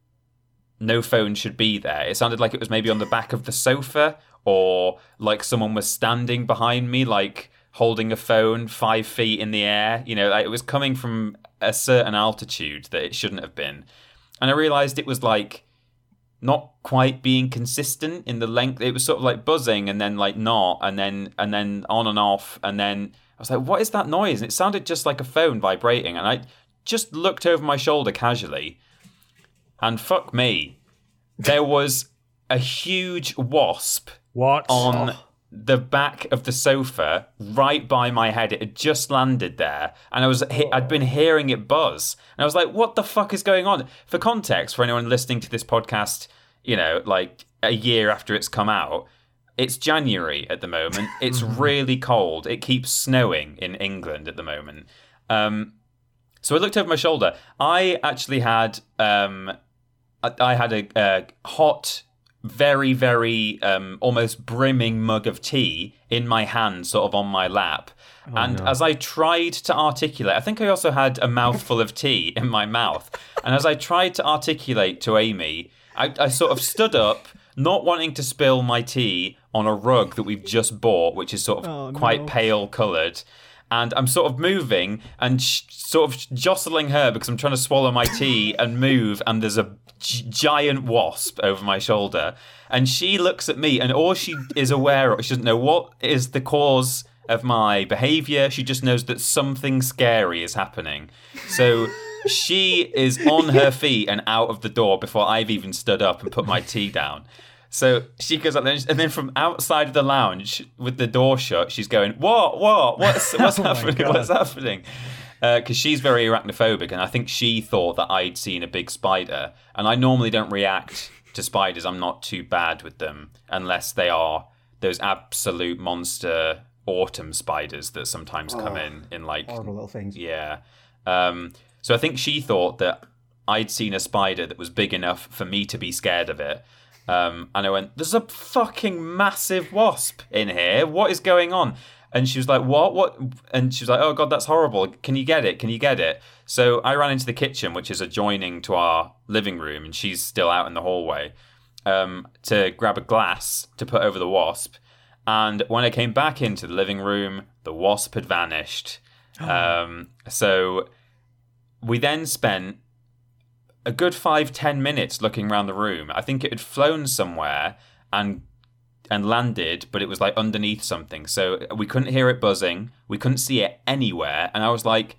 no phone should be there. It sounded like it was maybe on the back of the sofa. Or like someone was standing behind me, like holding a phone five feet in the air. You know, like it was coming from a certain altitude that it shouldn't have been. And I realized it was like not quite being consistent in the length. It was sort of like buzzing and then like not, and then and then on and off. And then I was like, what is that noise? And it sounded just like a phone vibrating. And I just looked over my shoulder casually. And fuck me, there was a huge wasp. What? On oh. the back of the sofa, right by my head. It had just landed there, and I was he- I'd been hearing it buzz, and I was like, "What the fuck is going on?" For context, for anyone listening to this podcast, you know, like a year after it's come out, it's January at the moment. It's really cold. It keeps snowing in England at the moment. Um, so I looked over my shoulder. I actually had um, I, I had a, a hot, very, very um, almost brimming mug of tea in my hand, sort of on my lap. Oh, and no. as I tried to articulate, I think I also had a mouthful of tea in my mouth. And as I tried to articulate to Amy, I, I sort of stood up, not wanting to spill my tea on a rug that we've just bought, which is sort of oh, no. quite pale coloured. And I'm sort of moving and sh- sort of jostling her because I'm trying to swallow my tea and move. And there's a g- giant wasp over my shoulder. And she looks at me and all she is aware of, she doesn't know what is the cause of my behaviour. She just knows that something scary is happening. So she is on her feet and out of the door before I've even stood up and put my tea down. So she goes up there, and then from outside of the lounge with the door shut, she's going, what, what, what's, what's oh happening, what's happening? Because uh, she's very arachnophobic, and I think she thought that I'd seen a big spider. And I normally don't react to spiders. I'm not too bad with them, unless they are those absolute monster autumn spiders that sometimes oh, come in, in like... horrible little things. Yeah. Um, so I think she thought that I'd seen a spider that was big enough for me to be scared of it. Um, and I went, there's a fucking massive wasp in here. What is going on? And she was like, what? What? And she was like, oh, God, that's horrible. Can you get it? Can you get it? So I ran into the kitchen, which is adjoining to our living room, and she's still out in the hallway, um, to grab a glass to put over the wasp. And when I came back into the living room, the wasp had vanished. Oh. Um, so we then spent a good five, ten minutes looking around the room. I think it had flown somewhere and and landed, but it was like underneath something. So we couldn't hear it buzzing. We couldn't see it anywhere. And I was like,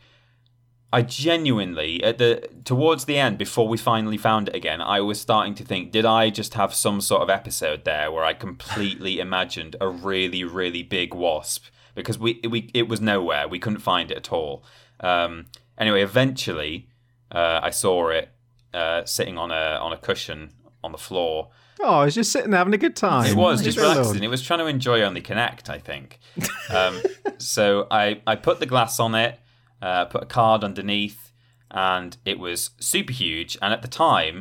I genuinely, at the towards the end, before we finally found it again, I was starting to think, did I just have some sort of episode there where I completely imagined a really, really big wasp? Because we, we it was nowhere. We couldn't find it at all. Um, anyway, eventually uh, I saw it Uh, sitting on a on a cushion on the floor. Oh, I was just sitting there having a good time. It was just relaxing. It was trying to enjoy Only Connect, I think. Um, so I, I put the glass on it, uh, put a card underneath, and it was super huge. And at the time,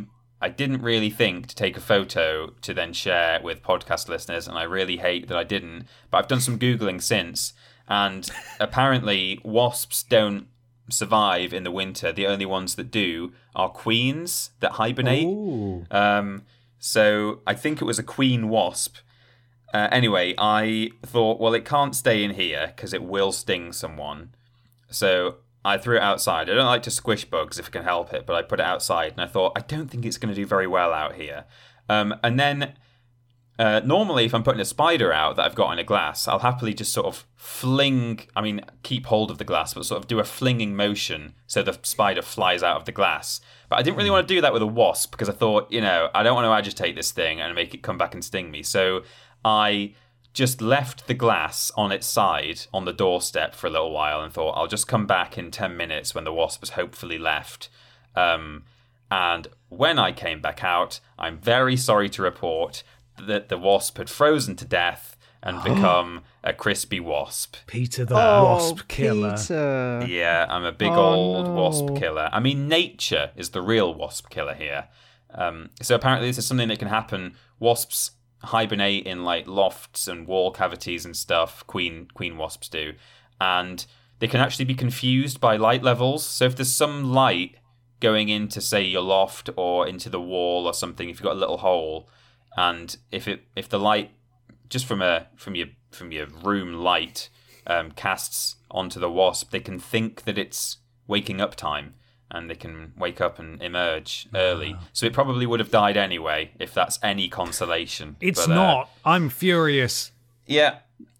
I didn't really think to take a photo to then share with podcast listeners, and I really hate that I didn't. But I've done some Googling since, and apparently wasps don't survive in the winter. The only ones that do are queens that hibernate. Ooh. Um, so I think it was a queen wasp. Uh, anyway, I thought, well, it can't stay in here because it will sting someone. So I threw it outside. I don't like to squish bugs if I can help it, but I put it outside and I thought, I don't think it's going to do very well out here. Um, and then Uh, normally, if I'm putting a spider out that I've got in a glass, I'll happily just sort of fling, I mean, keep hold of the glass, but sort of do a flinging motion so the spider flies out of the glass. But I didn't really want to do that with a wasp because I thought, you know, I don't want to agitate this thing and make it come back and sting me. So I just left the glass on its side on the doorstep for a little while and thought, I'll just come back in ten minutes when the wasp has hopefully left. Um, and when I came back out, I'm very sorry to report that the wasp had frozen to death and become a crispy wasp. Peter the oh, wasp killer. Peter. Yeah, I'm a big oh, old no. wasp killer. I mean, nature is the real wasp killer here. Um, so apparently this is something that can happen. Wasps hibernate in like lofts and wall cavities and stuff. Queen queen wasps do. And they can actually be confused by light levels. So if there's some light going into, say, your loft or into the wall or something, if you've got a little hole, and if it if the light just from a from your from your room light um, casts onto the wasp, they can think that it's waking up time, and they can wake up and emerge early. Oh. So it probably would have died anyway, if that's any consolation. It's but, uh, not. I'm furious. Yeah.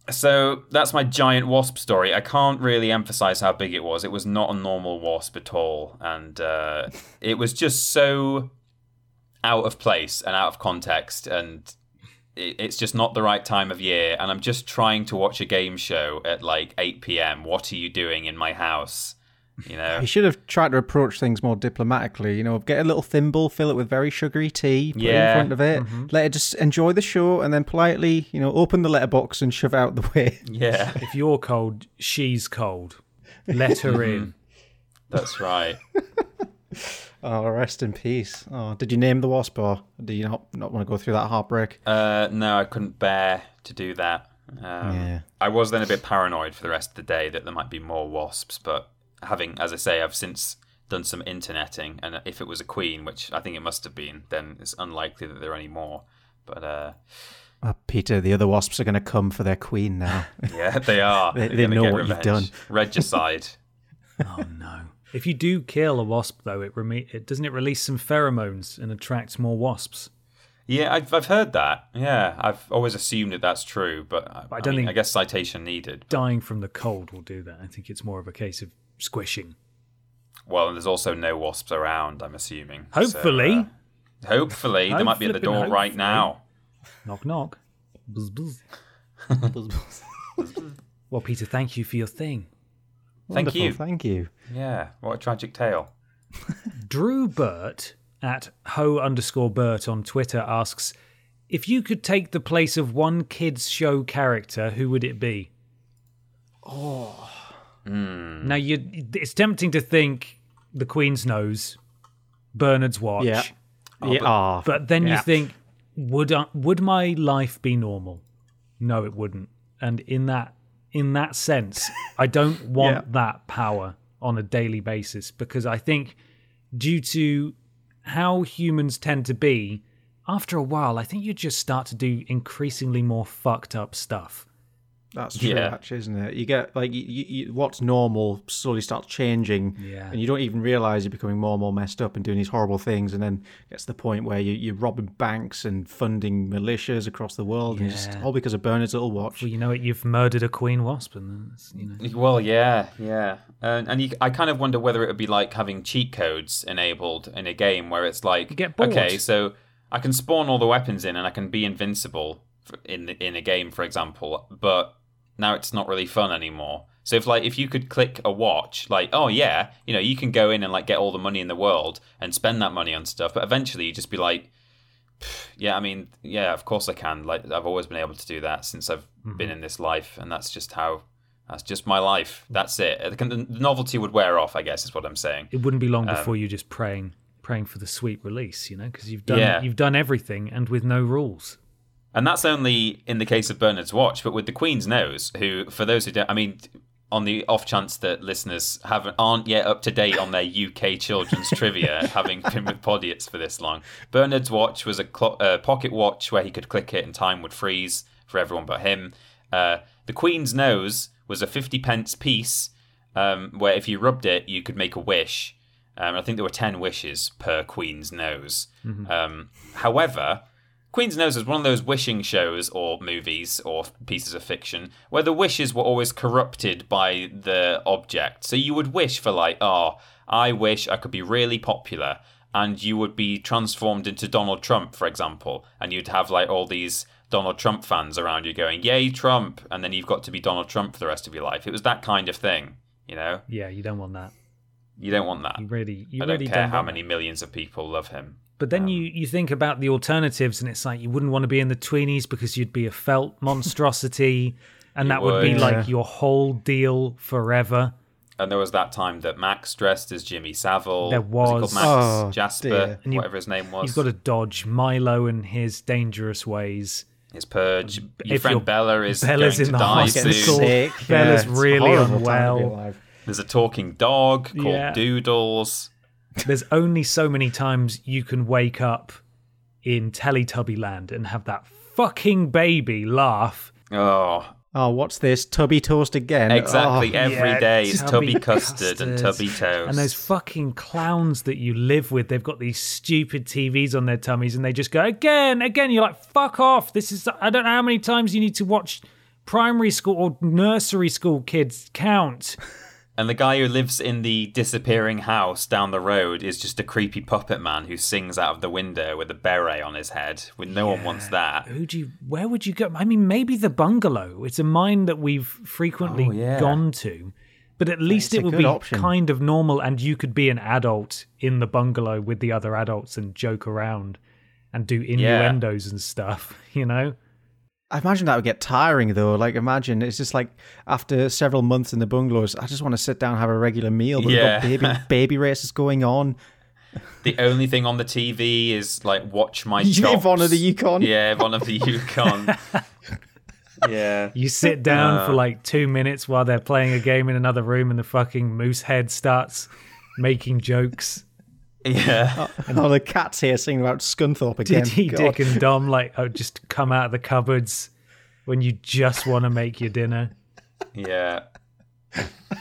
So that's my giant wasp story. I can't really emphasize how big it was. It was not a normal wasp at all, and uh, it was just so out of place and out of context, and it's just not the right time of year, and I'm just trying to watch a game show at like eight p.m. What are you doing in my house? You know, you should have tried to approach things more diplomatically. You know, get a little thimble, fill it with very sugary tea, put yeah. it in front of it, mm-hmm. let it just enjoy the show, and then politely, you know, open the letterbox and shove out the way. Yeah. If you're cold, she's cold. Let her in. That's right. Oh, rest in peace. Oh, did you name the wasp, or do you not, not want to go through that heartbreak? Uh, no, I couldn't bear to do that. Um, yeah. I was then a bit paranoid for the rest of the day that there might be more wasps, but having, as I say, I've since done some interneting, and if it was a queen, which I think it must have been, then it's unlikely that there are any more. But uh, oh, Peter, the other wasps are going to come for their queen now. Yeah, they are. they they know what you've done. Regicide. Oh no. If you do kill a wasp, though, it, reme- it doesn't it release some pheromones and attract more wasps? Yeah, I've I've heard that. Yeah, I've always assumed that that's true, but, but I, I don't mean, think I guess citation needed. But... dying from the cold will do that. I think it's more of a case of squishing. Well, and there's also no wasps around, I'm assuming. Hopefully, so, uh, hopefully they might be at the door hopefully. Right now. Knock knock. Buzz, buzz. Buzz, buzz. Well, Peter, thank you for your thing. Thank Wonderful, you. Thank you. Yeah, what a tragic tale. Drew Burt at ho underscore Burt on Twitter asks, if you could take the place of one kids' show character, who would it be? Oh. Mm. Now, you, it's tempting to think the Queen's Nose, Bernard's Watch. Yeah. Oh, yeah. But, oh, but then yeah. you think, would I, would my life be normal? No, it wouldn't. And in that, In that sense, I don't want yeah. that power on a daily basis, because I think due to how humans tend to be, after a while, I think you just start to do increasingly more fucked up stuff. That's true, yeah. actually, isn't it? You get, like, you, you, what's normal slowly starts changing, yeah. and you don't even realise you're becoming more and more messed up and doing these horrible things, and then it gets to the point where you, you're robbing banks and funding militias across the world, yeah. and just all because of Bernard's little watch. Well, you know it, you've murdered a queen wasp, and that's, you know. Well, yeah, yeah. And, and you, I kind of wonder whether it would be like having cheat codes enabled in a game where it's like, you get bored. Okay, so I can spawn all the weapons in and I can be invincible in the, in a game, for example, but now it's not really fun anymore. So if like if you could click a watch, like, oh yeah, you know, you can go in and like get all the money in the world and spend that money on stuff, but eventually you just be like, yeah, I mean, yeah, of course I can. Like, I've always been able to do that since I've mm-hmm. been in this life, and that's just how, that's just my life. That's it. The novelty would wear off, I guess, is what I'm saying. It wouldn't be long um, before you're just praying, praying for the sweet release, you know, because you've done yeah. you've done everything and with no rules. And that's only in the case of Bernard's Watch, but with the Queen's Nose, who, for those who don't, I mean, on the off chance that listeners haven't aren't yet up to date on their U K children's trivia, having been with Podiots for this long, Bernard's Watch was a clo- uh, pocket watch where he could click it and time would freeze for everyone but him. Uh, the Queen's Nose was a fifty pence piece um, where if you rubbed it, you could make a wish. Um, I think there were ten wishes per Queen's Nose. Mm-hmm. Um, however... Queen's Nose is one of those wishing shows or movies or pieces of fiction where the wishes were always corrupted by the object. So you would wish for like, oh, I wish I could be really popular, and you would be transformed into Donald Trump, for example, and you'd have like all these Donald Trump fans around you going, yay, Trump, and then you've got to be Donald Trump for the rest of your life. It was that kind of thing, you know? Yeah, you don't want that. You don't want that. You really, you I don't really care don't how many that. millions of people love him. But then um, you, you think about the alternatives, and it's like you wouldn't want to be in the tweenies because you'd be a felt monstrosity, and that would, would be yeah. like your whole deal forever. And there was that time that Max dressed as Jimmy Savile. There was. was he called Max, oh, Jasper, you, whatever his name was. You've got to dodge Milo and his dangerous ways. His purge. Um, your friend Bella is Bella's going in to the die soon. Yeah, Bella's really unwell. There's a talking dog called yeah. Doodles. There's only so many times you can wake up in Teletubby Land and have that fucking baby laugh. Oh, oh, what's this? Tubby toast again? Exactly. Oh, every yeah, day is tubby, tubby custard, custard and tubby toast. And those fucking clowns that you live with, they've got these stupid T Vs on their tummies and they just go, again, again. You're like, fuck off. This is, I don't know how many times you need to watch primary school or nursery school kids count. And the guy who lives in the disappearing house down the road is just a creepy puppet man who sings out of the window with a beret on his head. When no yeah. one wants that. Who do you, where would you go? I mean, maybe the Bungalow. It's a mine that we've frequently oh, yeah. gone to, but at least it's it would be option. kind of normal, and you could be an adult in the Bungalow with the other adults and joke around and do innuendos yeah. and stuff, you know? I imagine that would get tiring, though. Like, imagine it's just like after several months in the bungalows, I just want to sit down and have a regular meal. But yeah. we've got baby, baby races going on. The only thing on the T V is like watch my chops. Yvonne of the Yukon. Yeah, Yvonne of the Yukon. Yeah. You sit down uh, for like two minutes while they're playing a game in another room, and the fucking moose head starts making jokes. Yeah. And oh, the cat's here singing about Scunthorpe again. Did he, God. Dick and Dom, like, oh, just come out of the cupboards when you just want to make your dinner? Yeah.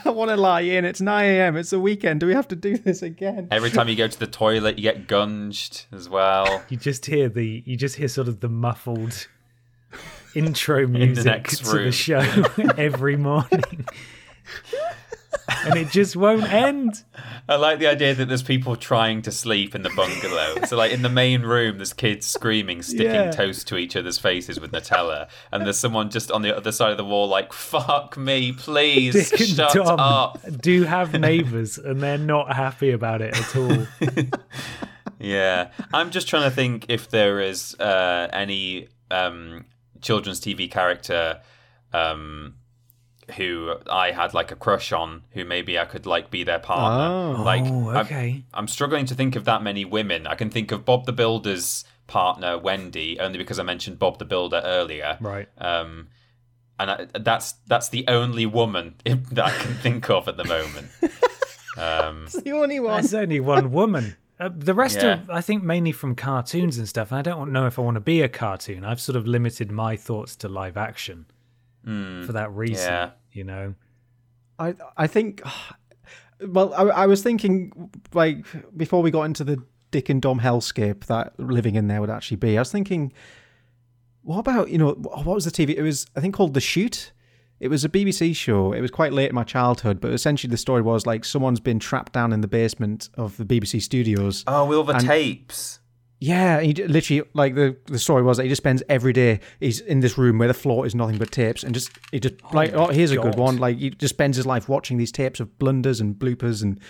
I want to lie in. It's nine a.m. It's a weekend. Do we have to do this again? Every time you go to the toilet, you get gunged as well. You just hear the, you just hear sort of the muffled intro music in the next to room. The show every morning. And it just won't end. I like the idea that there's people trying to sleep in the bungalow. So, like, in the main room, there's kids screaming, sticking yeah. toast to each other's faces with Nutella. And there's someone just on the other side of the wall like, fuck me, please, Dick and shut Dom up. Do have neighbours, and they're not happy about it at all. Yeah. I'm just trying to think if there is uh, any um, children's T V character... Um, who I had like a crush on, who maybe I could like be their partner. Oh, like, okay. I'm, I'm struggling to think of that many women. I can think of Bob the Builder's partner, Wendy, only because I mentioned Bob the Builder earlier. Right. Um, and I, that's that's the only woman that I can think of at the moment. Um, that's the only one. There's only one woman. Uh, the rest yeah. of, I think, mainly from cartoons and stuff. And I don't know if I want to be a cartoon. I've sort of limited my thoughts to live action. Mm, for that reason, yeah. you know, I I think, well, I, I was thinking like before we got into the Dick and Dom hellscape that living in there would actually be. I was thinking, what about, you know, what was the T V? It was, I think, called The Shoot. It was a B B C show. It was quite late in my childhood, but essentially the story was like someone's been trapped down in the basement of the B B C studios. Oh, with all the and- tapes. Yeah, he literally, like, the, the story was that he just spends every day, he's in this room where the floor is nothing but tapes, and just, he just, oh like, oh, here's God. a good one, like, he just spends his life watching these tapes of blunders and bloopers, and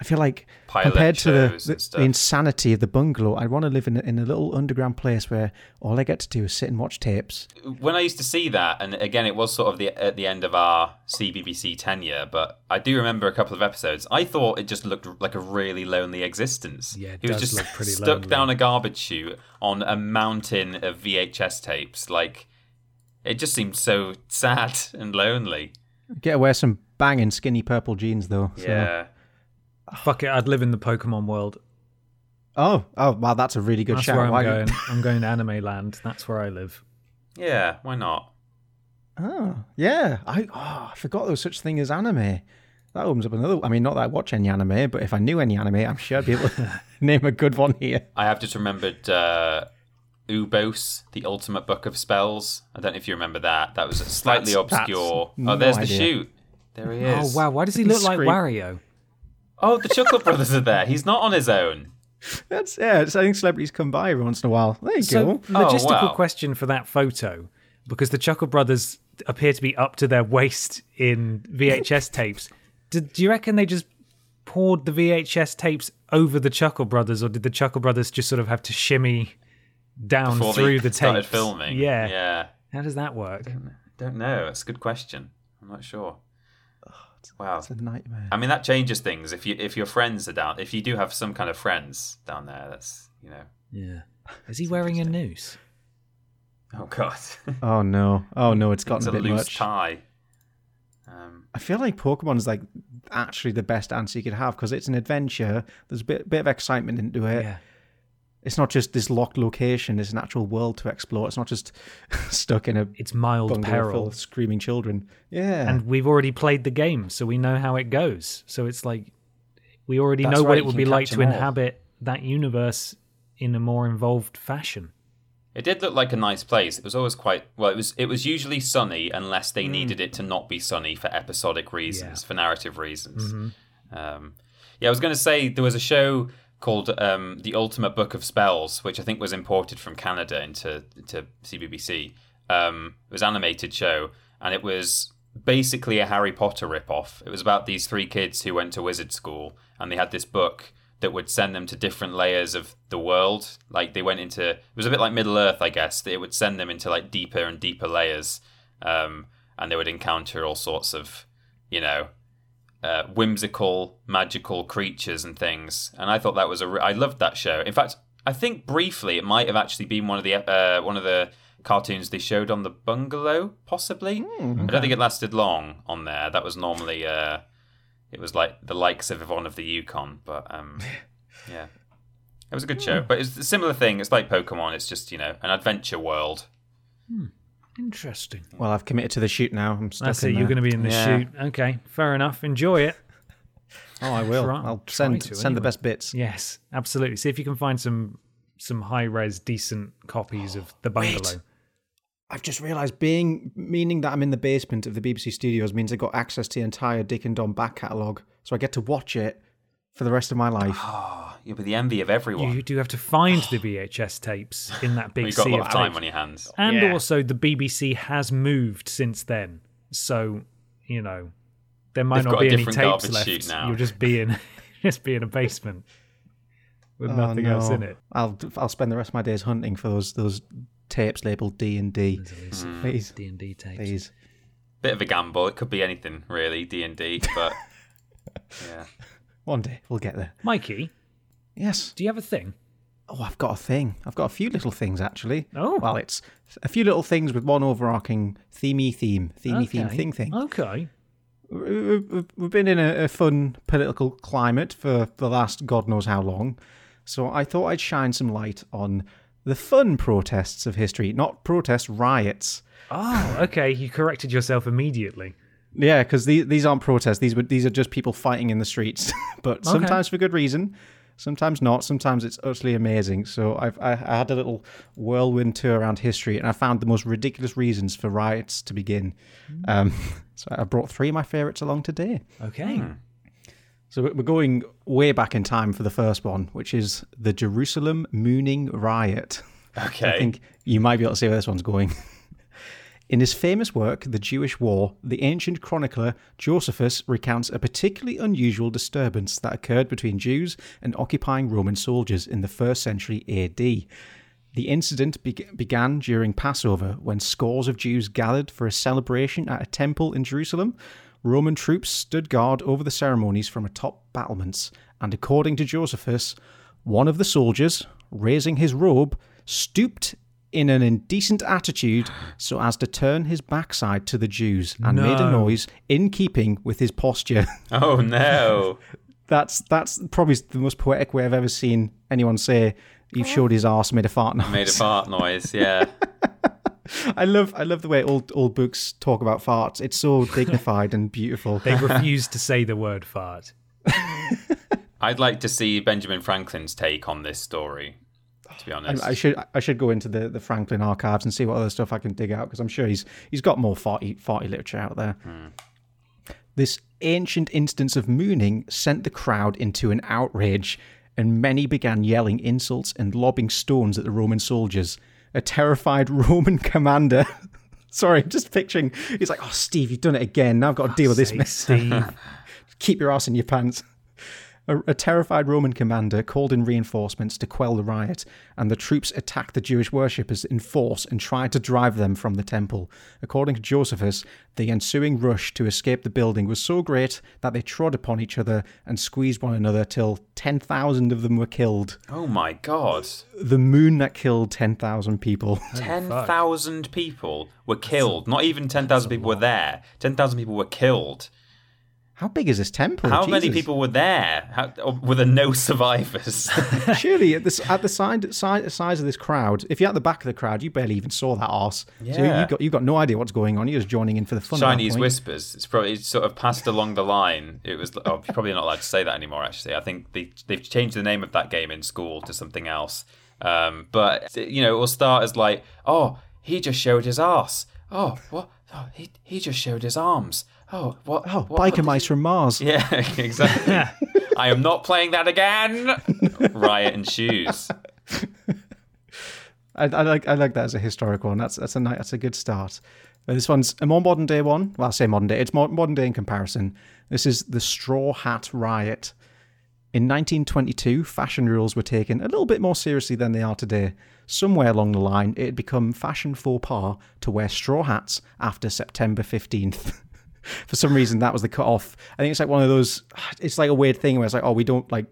I feel like, Pilot compared to the, the insanity of the bungalow, I want to live in, in a little underground place where all I get to do is sit and watch tapes. When I used to see that, and again, it was sort of the at the end of our C B B C tenure, but I do remember a couple of episodes. I thought it just looked like a really lonely existence. Yeah, it he does was just look pretty stuck lonely. Down a garbage chute on a mountain of V H S tapes. Like, it just seemed so sad and lonely. Get to wear some banging skinny purple jeans, though. So. Yeah. Fuck it, I'd live in the Pokemon world. Oh, oh, wow, that's a really good that's shout. That's where I'm going. I'm going to Anime Land. That's where I live. Yeah, why not? Oh, yeah. I, oh, I forgot there was such a thing as anime. That opens up another... I mean, not that I watch any anime, but if I knew any anime, I'm sure I'd be able to name a good one here. I have just remembered uh, Ubos, The Ultimate Book of Spells. I don't know if you remember that. That was slightly that's, obscure. That's oh, there's no the idea. Shoot. There he is. Oh, wow, why does he look He's like scream- Wario? Oh, the Chuckle Brothers are there. He's not on his own. That's yeah. I think celebrities come by every once in a while. There you so, go. Logistical oh, wow. question for that photo, because the Chuckle Brothers appear to be up to their waist in V H S tapes. Did, do you reckon they just poured the V H S tapes over the Chuckle Brothers, or did the Chuckle Brothers just sort of have to shimmy down Before through the tapes? Started filming. Yeah. Yeah. How does that work? I don't, don't know. That's a good question. I'm not sure. Wow, it's a nightmare. I mean, that changes things. If you if your friends are down, if you do have some kind of friends down there, that's you know. Yeah. Is he wearing a noose? Oh God. Oh no. Oh no. It's gotten it's a, a bit loose much. Tie. Um, I feel like Pokemon is like actually the best answer you could have, because it's an adventure. There's a bit bit of excitement into it. Yeah. It's not just this locked location. It's an actual world to explore. It's not just stuck in a it's mild peril full of screaming children. Yeah, and we've already played the game, so we know how it goes. So it's like we already That's know right, what it would be like to inhabit that universe in a more involved fashion. It did look like a nice place. It was always quite well. It was it was usually sunny, unless they mm. needed it to not be sunny for episodic reasons, yeah. for narrative reasons. Mm-hmm. Um, yeah, I was going to say there was a show called um, The Ultimate Book of Spells, which I think was imported from Canada into, into C B B C. Um, it was an animated show, and it was basically a Harry Potter ripoff. It was about these three kids who went to wizard school, and they had this book that would send them to different layers of the world. Like they went into, it was a bit like Middle Earth, I guess, that it would send them into like deeper and deeper layers, um, and they would encounter all sorts of, you know, uh, whimsical, magical creatures and things. And I thought that was a... Re- I loved that show. In fact, I think briefly it might have actually been one of the uh, one of the cartoons they showed on The Bungalow, possibly. Mm, okay. I don't think it lasted long on there. That was normally... Uh, it was like the likes of Yvonne of the Yukon, but um, yeah. It was a good mm. show. But it's a similar thing. It's like Pokemon. It's just, you know, an adventure world. Hmm. Interesting. Well, I've committed to The Shoot now. I'm stuck That's in it. There. You're going to be in The yeah. Shoot. Okay, fair enough. Enjoy it. Oh, I will. Try, I'll send send anyway. the best bits. Yes, absolutely. See if you can find some some high res decent copies oh, of The Bungalow. Wait. I've just realised being meaning that I'm in the basement of the B B C studios means I got access to the entire Dick and Dom back catalogue, so I get to watch it for the rest of my life. Oh, you'll be the envy of everyone. You do have to find the V H S tapes in that big well, you've got sea a lot of, of time on your hands. And yeah. also, the B B C has moved since then, so you know there might They've not be any tapes left. Now. You'll just be in just be in a basement with oh, nothing no. else in it. I'll I'll spend the rest of my days hunting for those those. tapes labelled D and D. Please. D and D tapes. Please. Bit of a gamble. It could be anything, really, D and D, but yeah. One day, we'll get there. Mikey? Yes? Do you have a thing? Oh, I've got a thing. I've got a few little things, actually. Oh. Well, it's a few little things with one overarching themey theme. Themey okay. theme thing thing. Okay. We've been in a fun political climate for the last God knows how long, so I thought I'd shine some light on the fun protests of history, not protest riots. Oh, okay. You corrected yourself immediately. Yeah, because these, these aren't protests. These were, these are just people fighting in the streets, but okay. sometimes for good reason, sometimes not. Sometimes it's utterly amazing. So I've, I, I had a little whirlwind tour around history, and I found the most ridiculous reasons for riots to begin. Mm. Um, so I brought three of my favourites along today. Okay. Hmm. So we're going way back in time for the first one, which is the Jerusalem Mooning Riot. Okay. I think you might be able to see where this one's going. In his famous work, The Jewish War, the ancient chronicler Josephus recounts a particularly unusual disturbance that occurred between Jews and occupying Roman soldiers in the first century A D. The incident be- began during Passover, when scores of Jews gathered for a celebration at a temple in Jerusalem. Roman troops stood guard over the ceremonies from atop battlements, and according to Josephus, one of the soldiers, raising his robe, stooped in an indecent attitude so as to turn his backside to the Jews and no. made a noise in keeping with his posture. Oh no. That's that's probably the most poetic way I've ever seen anyone say, "You've showed his arse, made a fart noise." Made a fart noise, yeah. I love I love the way old old books talk about farts. It's so dignified and beautiful. They refuse to say the word fart. I'd like to see Benjamin Franklin's take on this story, to be honest. I, I should I should go into the, the Franklin archives and see what other stuff I can dig out, because I'm sure he's he's got more farty, farty literature out there. Hmm. This ancient instance of mooning sent the crowd into an outrage, and many began yelling insults and lobbing stones at the Roman soldiers. A terrified Roman commander. Sorry, just picturing. He's like, "Oh, Steve, you've done it again. Now I've got to oh, deal with this mess." Steve. Keep your ass in your pants. A, a terrified Roman commander called in reinforcements to quell the riot, and the troops attacked the Jewish worshippers in force and tried to drive them from the temple. According to Josephus, the ensuing rush to escape the building was so great that they trod upon each other and squeezed one another till ten thousand of them were killed. Oh my God. The moon that killed ten thousand people. ten thousand people were killed. Not even ten thousand people were there. ten thousand people were killed. How big is this temple? How Jesus. many people were there? How, were there no survivors? Surely, at, this, at the side, side, size of this crowd, if you're at the back of the crowd, you barely even saw that arse. Yeah. So you got you got no idea what's going on. You're just joining in for the fun. Chinese whispers. It's probably it's sort of passed along the line. It was oh, probably not allowed to say that anymore. Actually, I think they, they've changed the name of that game in school to something else. Um, but you know, it will start as like, "Oh, he just showed his arse. Oh, what? Oh, he he just showed his arms. Oh, what? Oh, what, biker what mice you... from Mars." Yeah, exactly. Yeah. I am not playing that again. Riot ensues. I, I like I like that as a historic one. That's that's a that's a good start. But this one's a more modern day one. Well, I say modern day. It's more modern day in comparison. This is the Straw Hat Riot. In nineteen twenty-two, fashion rules were taken a little bit more seriously than they are today. Somewhere along the line, it had become fashion faux pas to wear straw hats after September fifteenth. For some reason, that was the cutoff. I think it's like one of those, it's like a weird thing where it's like, oh, we don't, like,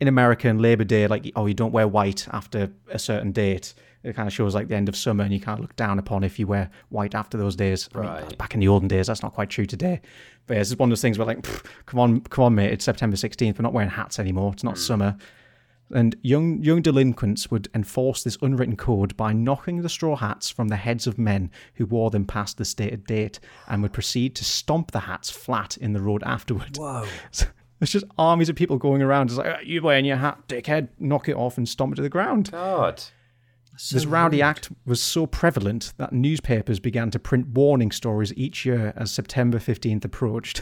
in America and Labor Day, like, oh, you don't wear white after a certain date. It kind of shows, like, the end of summer, and you can't look down upon if you wear white after those days. Right. I mean, back in the olden days, that's not quite true today. But yeah, it's just one of those things where, like, come on, come on, mate, it's September sixteenth. We're not wearing hats anymore. It's not mm. summer. And young young delinquents would enforce this unwritten code by knocking the straw hats from the heads of men who wore them past the stated date, and would proceed to stomp the hats flat in the road afterward. Whoa. So there's just armies of people going around. It's like, you're wearing your hat, dickhead. Knock it off and stomp it to the ground. God. So this rowdy rude. act was so prevalent that newspapers began to print warning stories each year as September fifteenth approached.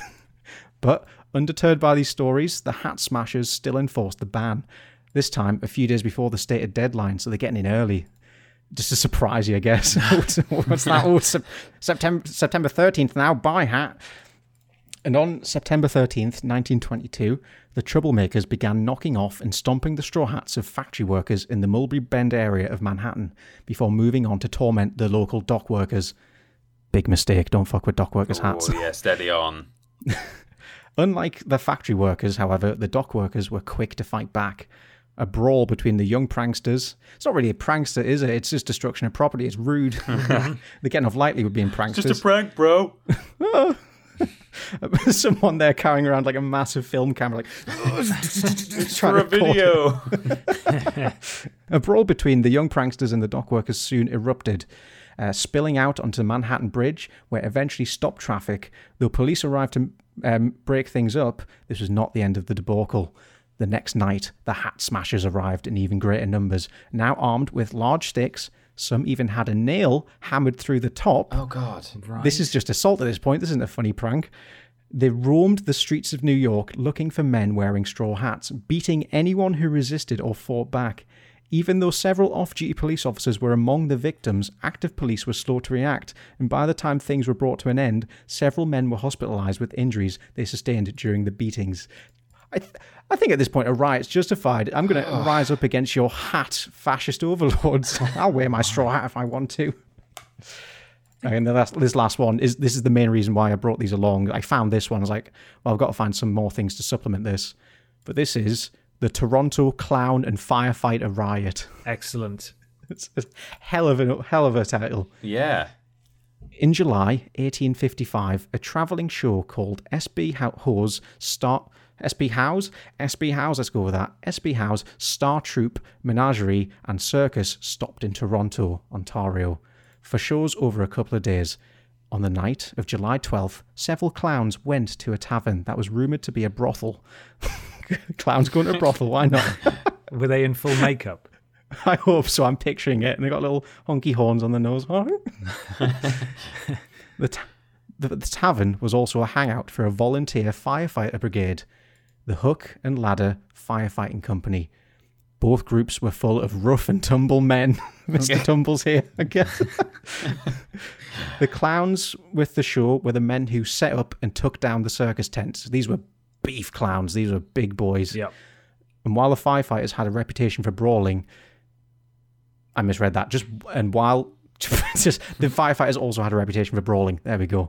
But undeterred by these stories, the hat smashers still enforced the ban. This time, a few days before the stated deadline, so they're getting in early. Just to surprise you, I guess. What's that? Oh, it's September, September thirteenth now, buy hat. And on September thirteenth, nineteen twenty-two, the troublemakers began knocking off and stomping the straw hats of factory workers in the Mulberry Bend area of Manhattan, before moving on to torment the local dock workers. Big mistake, don't fuck with dock workers' hats. Oh, yeah, steady on. Unlike the factory workers, however, the dock workers were quick to fight back. A brawl between the young pranksters. It's not really a prankster, is it? It's just destruction of property. It's rude. The getting off lightly would be in pranksters. It's just a prank, bro. Someone there carrying around like a massive film camera, like it's for a video. A brawl between the young pranksters and the dock workers soon erupted, uh, spilling out onto Manhattan Bridge, where it eventually stopped traffic. Though police arrived to um, break things up, this was not the end of the debacle. The next night, the hat smashers arrived in even greater numbers, now armed with large sticks. Some even had a nail hammered through the top. Oh, God. Right. This is just assault at this point. This isn't a funny prank. They roamed the streets of New York looking for men wearing straw hats, beating anyone who resisted or fought back. Even though several off-duty police officers were among the victims, active police were slow to react, and by the time things were brought to an end, several men were hospitalized with injuries they sustained during the beatings. I, th- I think at this point a riot's justified. I'm going to oh. rise up against your hat, fascist overlords. I'll wear my straw hat if I want to. And the last, this last one is this is the main reason why I brought these along. I found this one. I was like, well, I've got to find some more things to supplement this. But this is the Toronto Clown and Firefighter Riot. Excellent. It's a hell of a hell of a title. Yeah. In July eighteen fifty-five, a travelling show called S B. Howes start. S B. Howes, S B. Howes, let's go with that. S B. Howes, Star Troop, Menagerie and Circus stopped in Toronto, Ontario, for shows over a couple of days. On the night of July twelfth, several clowns went to a tavern that was rumoured to be a brothel. Clowns going to a brothel, why not? Were they in full makeup? I hope so, I'm picturing it. And they got little honky horns on the nose. the, ta- the, the tavern was also a hangout for a volunteer firefighter brigade, the Hook and Ladder Firefighting Company. Both groups were full of rough and tumble men. Mister Okay. Tumble's here, I guess. The clowns with the show were the men who set up and took down the circus tents. These were beef clowns. These were big boys. Yep. And while the firefighters had a reputation for brawling, I misread that. Just and while just, the firefighters also had a reputation for brawling. There we go.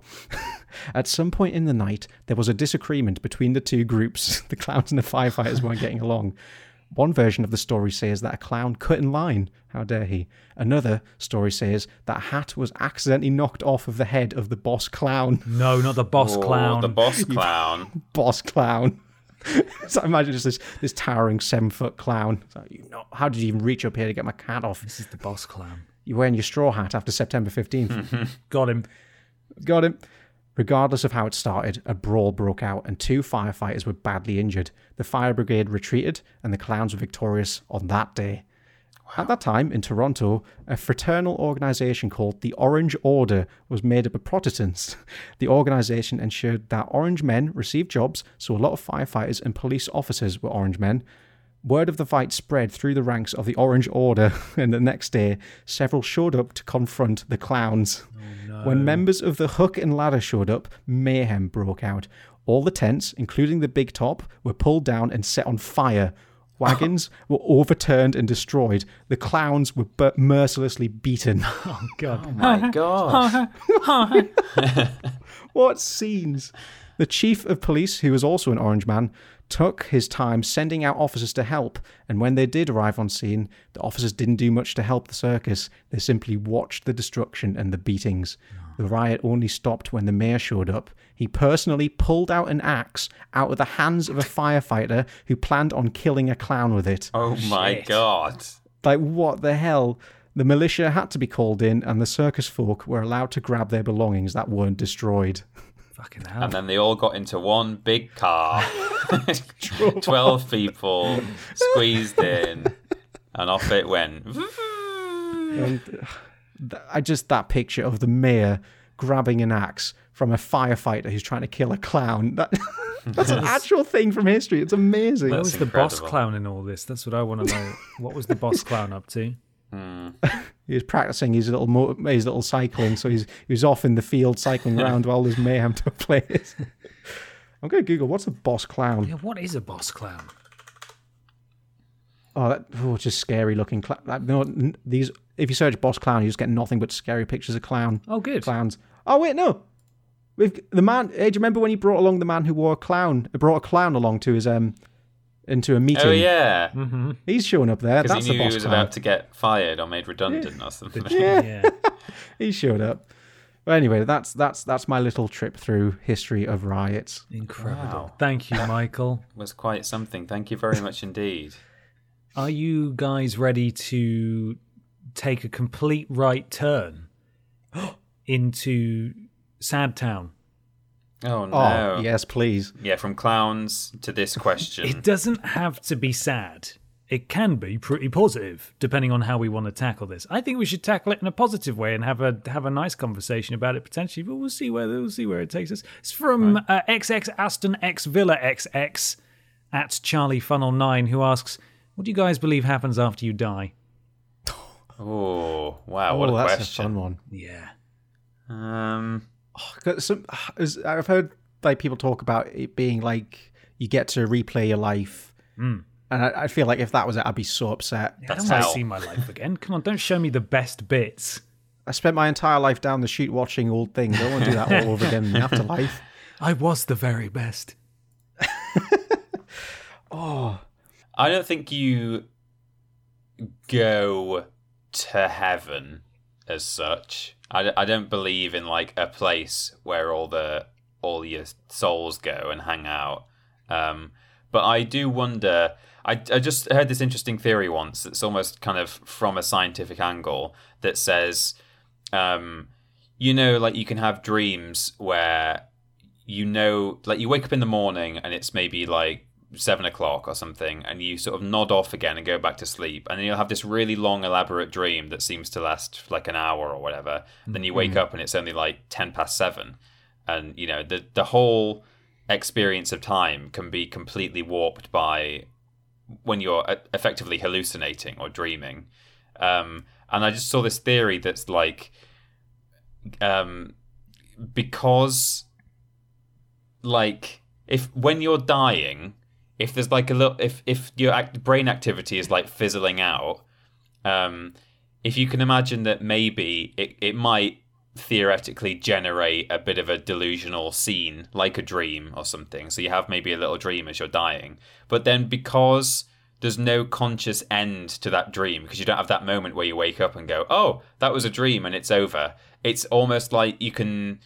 At some point in the night, there was a disagreement between the two groups. The clowns and the firefighters weren't getting along. One version of the story says that a clown cut in line. How dare he? Another story says that a hat was accidentally knocked off of the head of the boss clown. No, not the boss oh, clown. The boss clown. Boss clown. So I imagine just this, this towering seven-foot clown. So you know, how did you even reach up here to get my hat off? This is the boss clown. You're wearing your straw hat after September fifteenth. Mm-hmm. Got him. Got him. Regardless of how it started, a brawl broke out and two firefighters were badly injured. The fire brigade retreated and the clowns were victorious on that day. Wow. At that time, in Toronto, a fraternal organisation called the Orange Order was made up of Protestants. The organisation ensured that orange men received jobs, so a lot of firefighters and police officers were orange men. Word of the fight spread through the ranks of the Orange Order, and the next day, several showed up to confront the clowns. Oh, no. When members of the Hook and Ladder showed up, mayhem broke out. All the tents, including the big top, were pulled down and set on fire. Wagons were overturned and destroyed. The clowns were b- mercilessly beaten. Oh, God. Oh, my God. What scenes? The chief of police, who was also an orange man, took his time sending out officers to help, and when they did arrive on scene, the officers didn't do much to help the circus. They simply watched the destruction and the beatings. The riot only stopped when the mayor showed up. He personally pulled out an axe out of the hands of a firefighter who planned on killing a clown with it. Oh my Shit. God. Like, what the hell? The militia had to be called in, and the circus folk were allowed to grab their belongings that weren't destroyed. Fucking hell. And then they all got into one big car. twelve people squeezed in, and off it went. And I just, that picture of the mayor grabbing an axe from a firefighter who's trying to kill a clown. That, that's an actual thing from history. It's amazing. Where was the boss clown in all this? That's what I want to know. What was the boss clown up to? Mm. He was practicing his little motor, his little cycling, so he's he was off in the field cycling around while there's mayhem to play. I'm going to Google, what's a boss clown? Yeah, what is a boss clown? Oh, that, oh just scary looking clown. No, these, if you search boss clown, you just get nothing but scary pictures of clown. Oh, good. Clowns. Oh, wait, no. We've the man. Hey, do you remember when he brought along the man who wore a clown? Brought a clown along to his um. into a meeting. Oh, yeah. Mm-hmm. He's showing up there. That's the boss clown. Because he knew he was about to get fired or made redundant yeah. or something. Yeah. yeah. He showed up. But anyway, that's that's that's my little trip through history of riots. Incredible. Wow. Thank you, Michael. That was quite something. Thank you very much indeed. Are you guys ready to take a complete right turn into Sad Town? Oh, no. Oh, yes, please. Yeah, from clowns to this question. It doesn't have to be sad. It can be pretty positive, depending on how we want to tackle this. I think we should tackle it in a positive way and have a have a nice conversation about it potentially, but we'll see where, we'll see where it takes us. It's from right. uh, X X Aston X Villa X X at Charlie Funnel nine, who asks, what do you guys believe happens after you die? Oh, wow, oh, what a that's question. That's a fun one. Yeah. Um... Some, I've heard like people talk about it being like you get to replay your life, mm. and I, I feel like if that was it, I'd be so upset. Yeah, That's I don't want to see my life again. Come on, don't show me the best bits. I spent my entire life down the chute watching old things. I don't want to do that all over again in the afterlife. I was the very best. Oh, I don't think you go to heaven as such. I, I don't believe in like a place where all the all your souls go and hang out. Um, but I do wonder. I I just heard this interesting theory once that's almost kind of from a scientific angle that says, um, you know, like you can have dreams where you know, like you wake up in the morning and it's maybe like seven o'clock or something, and you sort of nod off again and go back to sleep, and then you'll have this really long elaborate dream that seems to last like an hour or whatever, and then you wake mm-hmm. up and it's only like ten past seven, and you know the the whole experience of time can be completely warped by when you're effectively hallucinating or dreaming. Um and I just saw this theory that's like um because like if when you're dying, if there's like a little, if if your act, brain activity is like fizzling out, um, if you can imagine that maybe it, it might theoretically generate a bit of a delusional scene, like a dream or something. So you have maybe a little dream as you're dying, but then because there's no conscious end to that dream, because you don't have that moment where you wake up and go, "Oh, that was a dream," and it's over. It's almost like you can.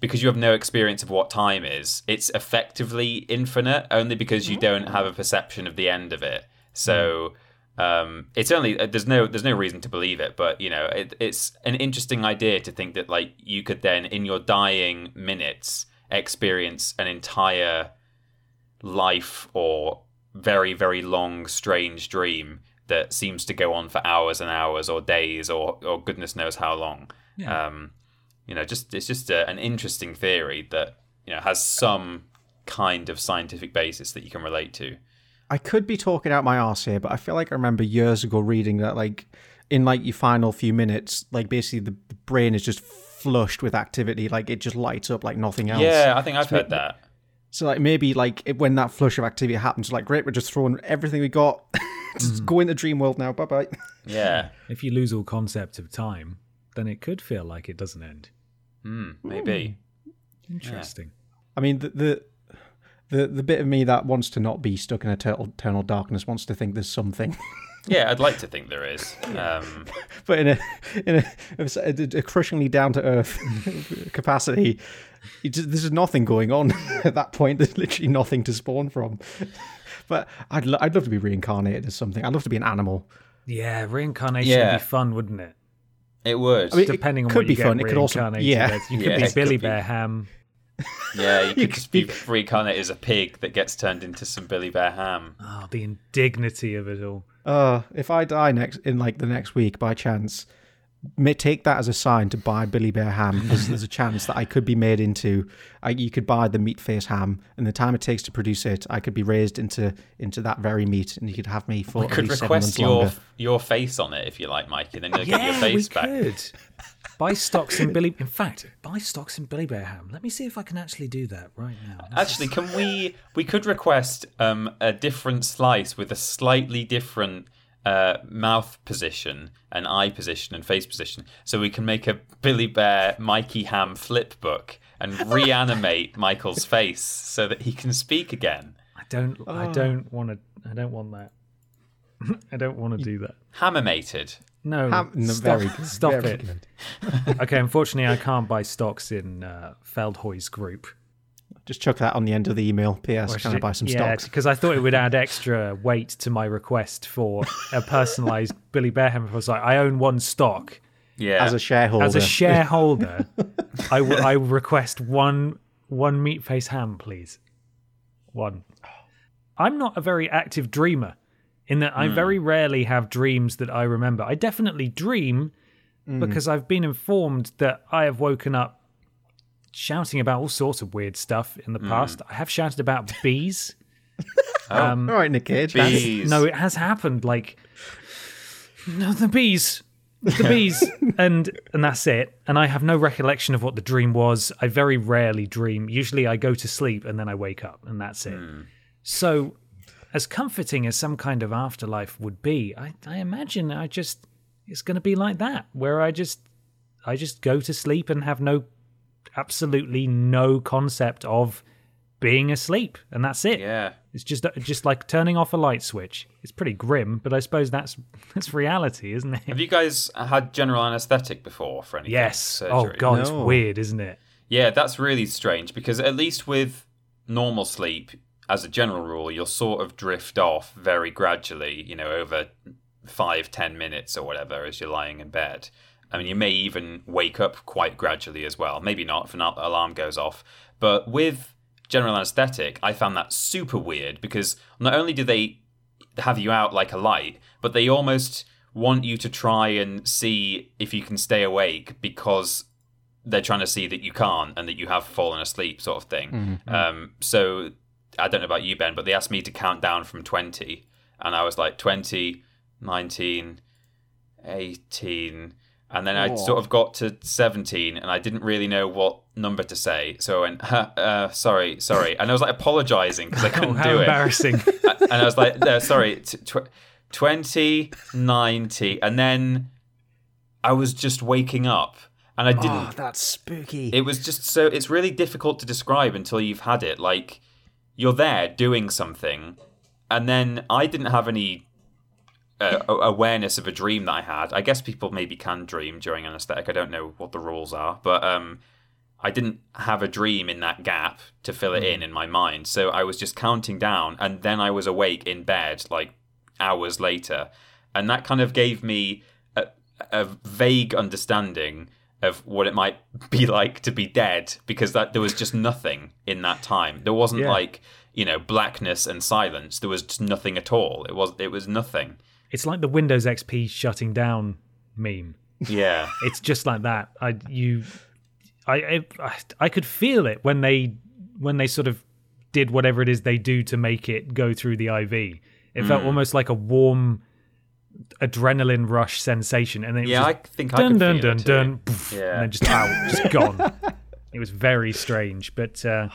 Because you have no experience of what time is, it's effectively infinite only because you don't have a perception of the end of it. So um, it's only there's no there's no reason to believe it, but you know it, it's an interesting idea to think that like you could then in your dying minutes experience an entire life or very very long strange dream that seems to go on for hours and hours or days or or goodness knows how long. Yeah. Um, You know, just it's just a, an interesting theory that you know has some kind of scientific basis that you can relate to. I could be talking out my arse here, but I feel like I remember years ago reading that, like, in like your final few minutes, like basically the, the brain is just flushed with activity, like it just lights up like nothing else. Yeah, I think I've it's heard made, that. So like maybe like it, when that flush of activity happens, like great, we're just throwing everything we got, just mm-hmm. go into dream world now. Bye bye. Yeah. If you lose all concept of time, then it could feel like it doesn't end. Mm, maybe. Ooh. Interesting. Yeah. I mean the, the the the bit of me that wants to not be stuck in eternal darkness wants to think there's something. Yeah, I'd like to think there is, um, but in a in a, a crushingly down to earth capacity, just, there's nothing going on at that point. There's literally nothing to spawn from. But I'd lo- I'd love to be reincarnated as something. I'd love to be an animal. Yeah, reincarnation yeah. would be fun, wouldn't it? It would. I mean, depending it on could what be you fun. Get it could also yeah. You could yeah, be Billy could Bear be... ham. Yeah, you could, you could just be, be reincarnated as a pig that gets turned into some Billy Bear ham. Oh, the indignity of it all. Uh, if I die next in like the next week by chance, may take that as a sign to buy Billy Bear ham, because there's a chance that I could be made into. I, you could buy the meat face ham, and the time it takes to produce it, I could be raised into into that very meat, and you could have me for. We could request your longer. your face on it if you like, Mike, and then you'll yeah, get your face we back. Could. Buy stocks in Billy. In fact, buy stocks in Billy Bear ham. Let me see if I can actually do that right now. Let's actually, just... can we? We could request um, a different slice with a slightly different. Uh, mouth position and eye position and face position, so we can make a Billy Bear Mikey Ham flip book and reanimate Michael's face so that he can speak again. I don't. Oh. I don't want to. I don't want that. I don't want to do that. Hamimated. No. Ham- no stop, very good. Stop very it. Good. Okay. Unfortunately, I can't buy stocks in uh, Feldhues Group. Just chuck that on the end of the email. P S. Can I buy some yeah, stocks? Yeah, because I thought it would add extra weight to my request for a personalised Billy Bear ham. I was like, I own one stock. Yeah. As a shareholder. As a shareholder, I, w- I request one one meat face ham, please. One. I'm not a very active dreamer in that I mm. very rarely have dreams that I remember. I definitely dream mm. because I've been informed that I have woken up shouting about all sorts of weird stuff in the mm. past. I have shouted about bees. oh, um, all right, Nick Cage. Bees. No, it has happened. Like, no, the bees, the bees, and and that's it. And I have no recollection of what the dream was. I very rarely dream. Usually, I go to sleep and then I wake up, and that's it. Mm. So, as comforting as some kind of afterlife would be, I, I imagine I just it's going to be like that, where I just I just go to sleep and have no. absolutely no concept of being asleep, and that's it. Yeah, it's just just like turning off a light switch. It's pretty grim, but I suppose that's that's reality, isn't it? Have you guys had general anaesthetic before for any? Yes. Surgery? Oh god, no. It's weird, isn't it? Yeah, that's really strange, because at least with normal sleep, as a general rule, you'll sort of drift off very gradually, you know, over five, ten minutes or whatever as you're lying in bed. I mean, you may even wake up quite gradually as well. Maybe not if an alarm goes off. But with general anaesthetic, I found that super weird, because not only do they have you out like a light, but they almost want you to try and see if you can stay awake, because they're trying to see that you can't and that you have fallen asleep, sort of thing. Mm-hmm. Um, so I don't know about you, Ben, but they asked me to count down from twenty. And I was like, twenty, nineteen, eighteen... And then I sort of got to seventeen, and I didn't really know what number to say. So I went, huh, uh, sorry, sorry. And I was like apologizing because I couldn't oh, do it. How embarrassing. And I was like, no, sorry, tw- twenty, ninety. And then I was just waking up. And I didn't. Oh, that's spooky. It was just so, it's really difficult to describe until you've had it. Like, you're there doing something. And then I didn't have any. Uh, awareness of a dream that I had. I guess people maybe can dream during anaesthetic. I don't know what the rules are, but um, I didn't have a dream in that gap to fill it mm. in in my mind. So I was just counting down, and then I was awake in bed like hours later, and that kind of gave me a, a vague understanding of what it might be like to be dead, because that there was just nothing in that time. There wasn't yeah. like, you know, blackness and silence. There was just nothing at all. It was it was nothing. It's like the Windows X P shutting down meme. Yeah, it's just like that. I you, I, I I could feel it when they when they sort of did whatever it is they do to make it go through the I V. It mm. felt almost like a warm adrenaline rush sensation, and then it yeah, was just, I think I dun, could dun, feel dun, it dun, dun, poof, yeah. and then just out, just gone. It was very strange, but uh,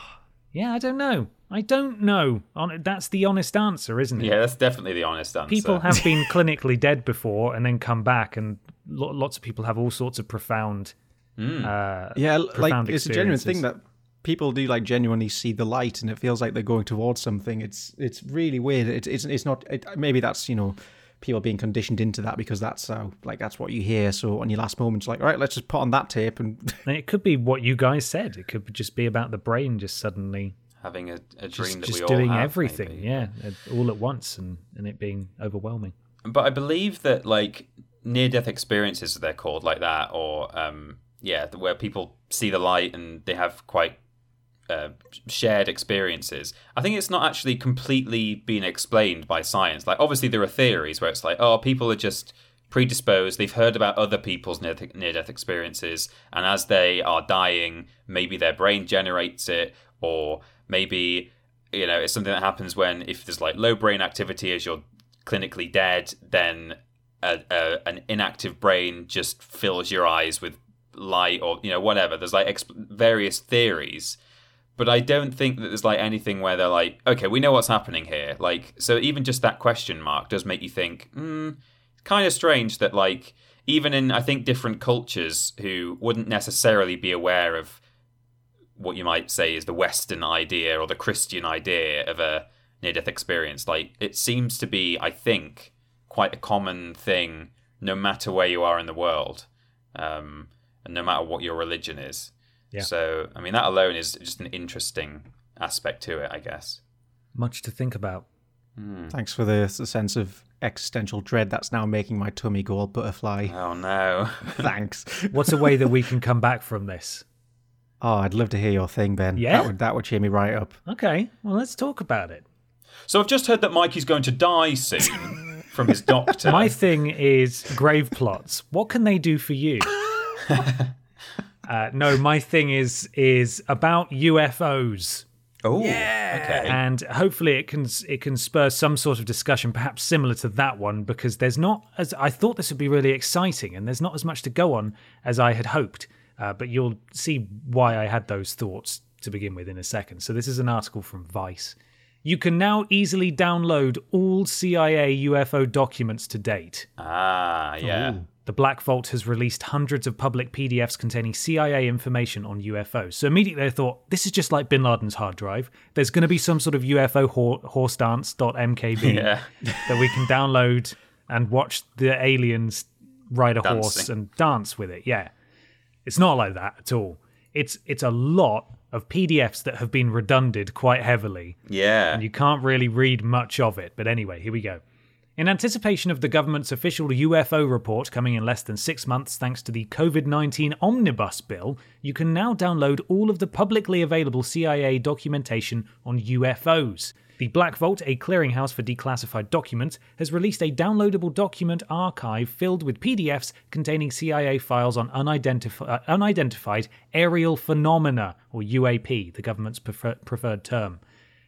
Yeah, I don't know. I don't know. That's the honest answer, isn't it? Yeah, that's definitely the honest answer. People have been clinically dead before and then come back, and lots of people have all sorts of profound mm. uh, Yeah, profound like it's a genuine thing that people do like genuinely see the light, and it feels like they're going towards something. It's it's really weird. It, it's it's not. It, maybe that's, you know, people being conditioned into that because that's how, like, that's what you hear. So on your last moment, you're like, all right, let's just put on that tape. And, and it could be what you guys said. It could just be about the brain just suddenly having a, a dream just, that just we all have. Just doing everything, maybe. Yeah, all at once, and, and it being overwhelming. But I believe that, like, near-death experiences, they're called like that, or, um, yeah, where people see the light and they have quite uh, shared experiences. I think it's not actually completely been explained by science. Like, obviously there are theories where it's like, oh, people are just predisposed, they've heard about other people's near-death experiences, and as they are dying, maybe their brain generates it, or maybe, you know, it's something that happens when, if there's like low brain activity as you're clinically dead, then a, a, an inactive brain just fills your eyes with light, or, you know, whatever. There's like exp- various theories, but I don't think that there's like anything where they're like, okay, we know what's happening here. Like, so even just that question mark does make you think, hmm, kind of strange that, like, even in, I think, different cultures who wouldn't necessarily be aware of what you might say is the Western idea or the Christian idea of a near-death experience. Like, it seems to be, I think, quite a common thing, no matter where you are in the world, um, and no matter what your religion is. Yeah. So, I mean, that alone is just an interesting aspect to it, I guess. Much to think about. Mm. Thanks for the, the sense of existential dread that's now making my tummy go all butterfly. Oh, no. Thanks. What's a way that we can come back from this? Oh, I'd love to hear your thing, Ben. Yeah? That would, that would cheer me right up. Okay, well, let's talk about it. So I've just heard that Mikey's going to die soon from his doctor. My thing is grave plots. What can they do for you? uh, no, my thing is is about U F Os. Oh, yeah. Okay. And hopefully it can it can spur some sort of discussion, perhaps similar to that one, because there's not as I thought this would be really exciting, and there's not as much to go on as I had hoped. Uh, but you'll see why I had those thoughts to begin with in a second. So this is an article from Vice. You can now easily download all C I A U F O documents to date. Ah, yeah. Ooh. The Black Vault has released hundreds of public P D Fs containing C I A information on U F Os. So immediately I thought, this is just like Bin Laden's hard drive. There's going to be some sort of U F O whore, horse dance.mkb yeah. that we can download and watch the aliens ride a Dancing. horse and dance with it. Yeah. It's not like that at all. It's it's a lot of P D Fs that have been redundant quite heavily. Yeah. And you can't really read much of it. But anyway, here we go. In anticipation of the government's official U F O report coming in less than six months thanks to the covid nineteen omnibus bill, you can now download all of the publicly available C I A documentation on U F Os. The Black Vault, a clearinghouse for declassified documents, has released a downloadable document archive filled with P D Fs containing C I A files on unidentif- uh, unidentified aerial phenomena, or U A P, the government's prefer- preferred term.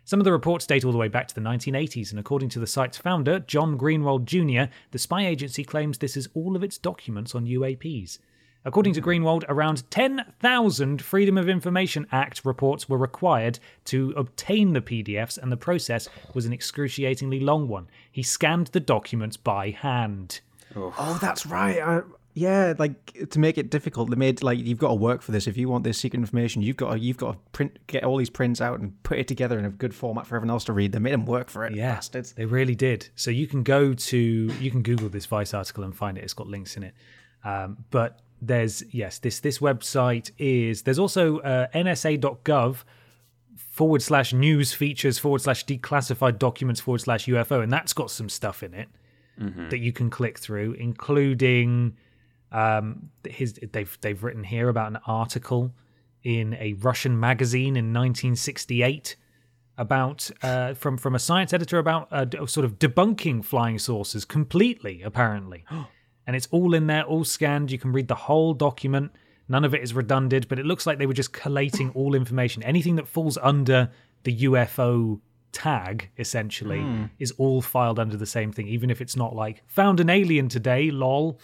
Some of the reports date all the way back to the nineteen eighties, and according to the site's founder, John Greenwald Junior, the spy agency claims this is all of its documents on U A Ps. According to Greenwald, around ten thousand Freedom of Information Act reports were required to obtain the P D Fs, and the process was an excruciatingly long one. He scanned the documents by hand. Oh, oh that's right. I, yeah, like, to make it difficult, they made, like, you've got to work for this. If you want this secret information, you've got to, you've got to print, get all these prints out and put it together in a good format for everyone else to read. They made them work for it, yeah, bastards. They really did. So you can go to, you can Google this Vice article and find it. It's got links in it. Um, but... There's, yes, this this website is, there's also uh, N S A dot gov forward slash news features forward slash declassified documents forward slash U F O, and that's got some stuff in it mm-hmm. that you can click through, including um, his. They've they've written here about an article in a Russian magazine in nineteen sixty-eight about uh, from from a science editor about uh, sort of debunking flying saucers completely, apparently. And it's all in there, all scanned. You can read the whole document. None of it is redundant, but it looks like they were just collating all information. Anything that falls under the U F O tag, essentially, mm. is all filed under the same thing, even if it's not like, found an alien today, lol.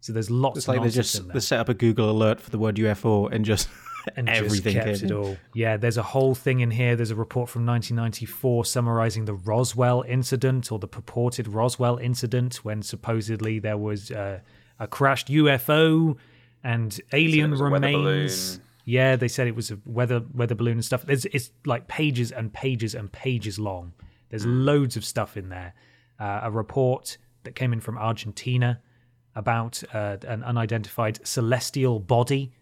So there's lots it's of like nonsense just, in there. They set up a Google alert for the word U F O and just and everything just kept it all. Yeah, there's a whole thing in here. There's a report from nineteen ninety-four summarizing the Roswell incident, or the purported Roswell incident, when supposedly there was uh, a crashed U F O and alien remains. Yeah, they said it was a weather weather balloon and stuff. There's, it's like pages and pages and pages long. There's loads of stuff in there. Uh, a report that came in from Argentina about uh, an unidentified celestial body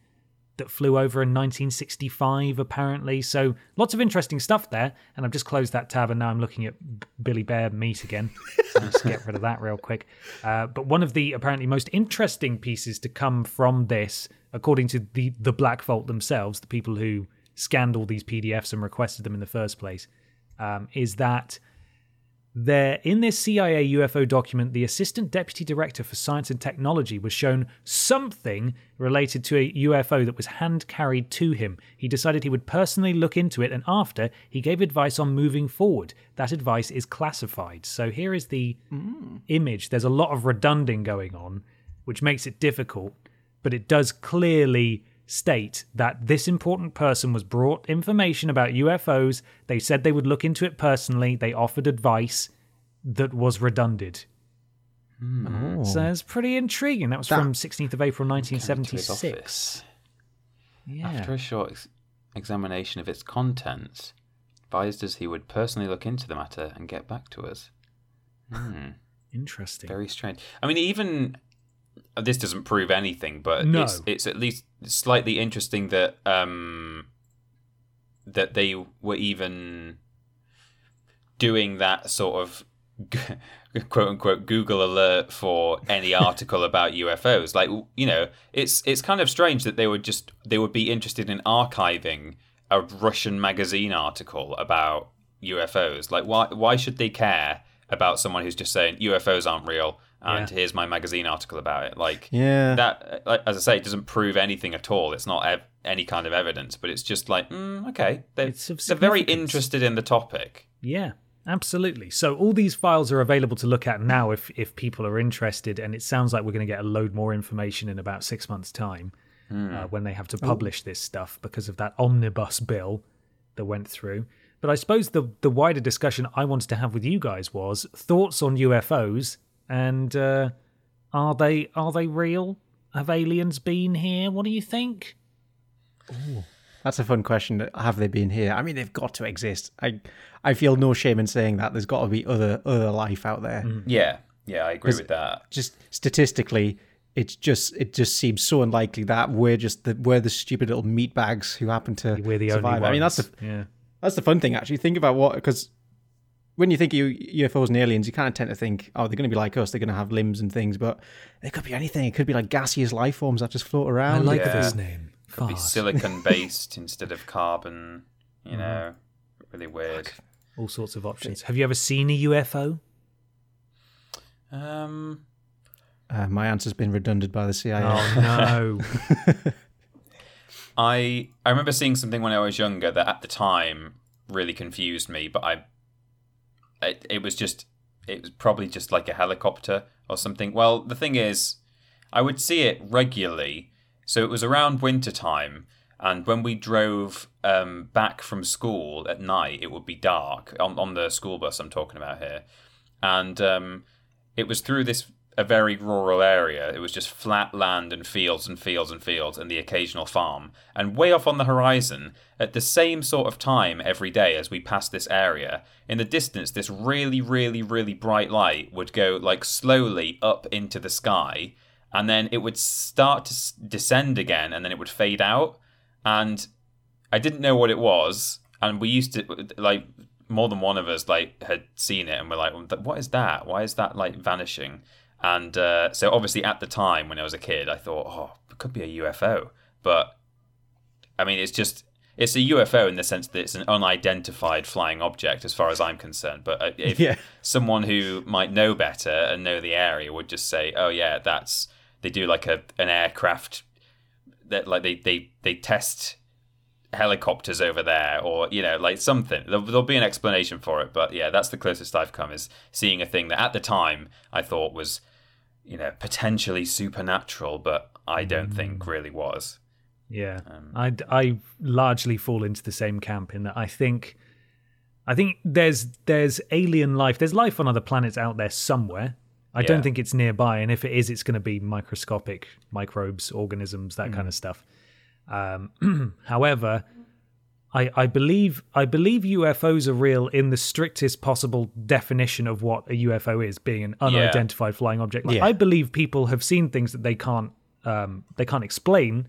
that flew over in nineteen sixty-five, apparently. So lots of interesting stuff there. And I've just closed that tab, and now I'm looking at Billy Bear meat again. So let's get rid of that real quick. Uh, but one of the apparently most interesting pieces to come from this, according to the, the Black Vault themselves, the people who scanned all these P D Fs and requested them in the first place, um, is that there, in this C I A U F O document, the Assistant Deputy Director for Science and Technology was shown something related to a U F O that was hand-carried to him. He decided he would personally look into it, and after, he gave advice on moving forward. That advice is classified. So here is the mm. image. There's a lot of redundant going on, which makes it difficult, but it does clearly state that this important person was brought information about U F Os. They said they would look into it personally. They offered advice that was redundant. Mm. So it's pretty intriguing. That was that, from sixteenth of April nineteen seventy-six. Yeah. After a short ex- examination of its contents, advised us he would personally look into the matter and get back to us. Mm. Interesting. Very strange. I mean, even... This doesn't prove anything, but no. it's, it's at least slightly interesting that um, that they were even doing that sort of quote-unquote Google alert for any article about U F Os. Like, you know, it's it's kind of strange that they would just they would be interested in archiving a Russian magazine article about U F Os. Like, why why should they care about someone who's just saying U F Os aren't real? And yeah. here's my magazine article about it. Like yeah. that, like, as I say, it doesn't prove anything at all. It's not ev- any kind of evidence, but it's just like, mm, okay, they're, they're very interested in the topic. Yeah, absolutely. So all these files are available to look at now if if people are interested. And it sounds like we're going to get a load more information in about six months' time mm. uh, when they have to publish oh. this stuff because of that omnibus bill that went through. But I suppose the the wider discussion I wanted to have with you guys was thoughts on U F Os. And uh, are they are they real? Have aliens been here? What do you think? Ooh, that's a fun question. Have they been here? I mean, they've got to exist. I I feel no shame in saying that. There's got to be other other life out there. Mm. Yeah, yeah, I agree with that. Just statistically, it's just it just seems so unlikely that we're just the, we're the stupid little meatbags who happen to we're the survive. Only ones. I mean, that's the yeah. that's the fun thing actually. Think about what because. When you think of U F Os and aliens, you kind of tend to think, oh, they're going to be like us. They're going to have limbs and things, but it could be anything. It could be like gaseous life forms that just float around. I like yeah. this name. It could Fart. Be silicon-based instead of carbon. You know, really weird. All sorts of options. Have you ever seen a U F O? Um, uh, my answer's been redundant by the C I A. Oh, no. I, I remember seeing something when I was younger that at the time really confused me, but I... It, it was just, it was probably just like a helicopter or something. Well, the thing is, I would see it regularly. So it was around winter time. And when we drove um, back from school at night, it would be dark on, on the school bus I'm talking about here. And um, it was through this, a very rural area. It was just flat land and fields and fields and fields and the occasional farm. And way off on the horizon, at the same sort of time every day as we passed this area, in the distance this really, really, really bright light would go like slowly up into the sky, and then it would start to s- descend again, and then it would fade out. And I didn't know what it was, and we used to, like, more than one of us like had seen it, and we're like, what is that? Why is that like vanishing? And uh, so obviously at the time when I was a kid, I thought, oh, it could be a U F O. But, I mean, it's just, it's a U F O in the sense that it's an unidentified flying object as far as I'm concerned. But if yeah. someone who might know better and know the area would just say, oh, yeah, that's, they do like a an aircraft, that like they, they, they test helicopters over there, or, you know, like something. There'll, there'll be an explanation for it. But, yeah, that's the closest I've come, is seeing a thing that at the time I thought was, you know, potentially supernatural, but I don't think really was. Yeah, um, I, I largely fall into the same camp in that I think I think there's there's alien life. There's life on other planets out there somewhere. I yeah. don't think it's nearby, and if it is, it's going to be microscopic microbes, organisms, that mm. kind of stuff. Um, however, I, I believe I believe U F Os are real in the strictest possible definition of what a U F O is, being an unidentified yeah. flying object. Like, yeah. I believe people have seen things that they can't um, they can't explain,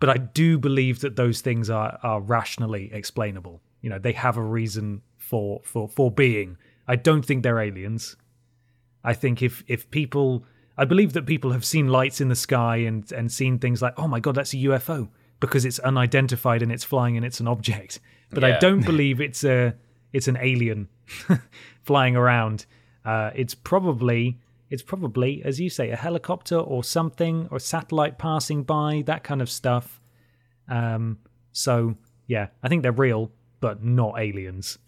but I do believe that those things are are rationally explainable. You know, they have a reason for for for being. I don't think they're aliens. I think if if people, I believe that people have seen lights in the sky and and seen things like, oh my God, that's a U F O, because it's unidentified and it's flying and it's an object. But yeah. I don't believe it's a it's an alien flying around. Uh, it's probably it's probably, as you say, a helicopter or something, or a satellite passing by, that kind of stuff. Um, so yeah, I think they're real, but not aliens.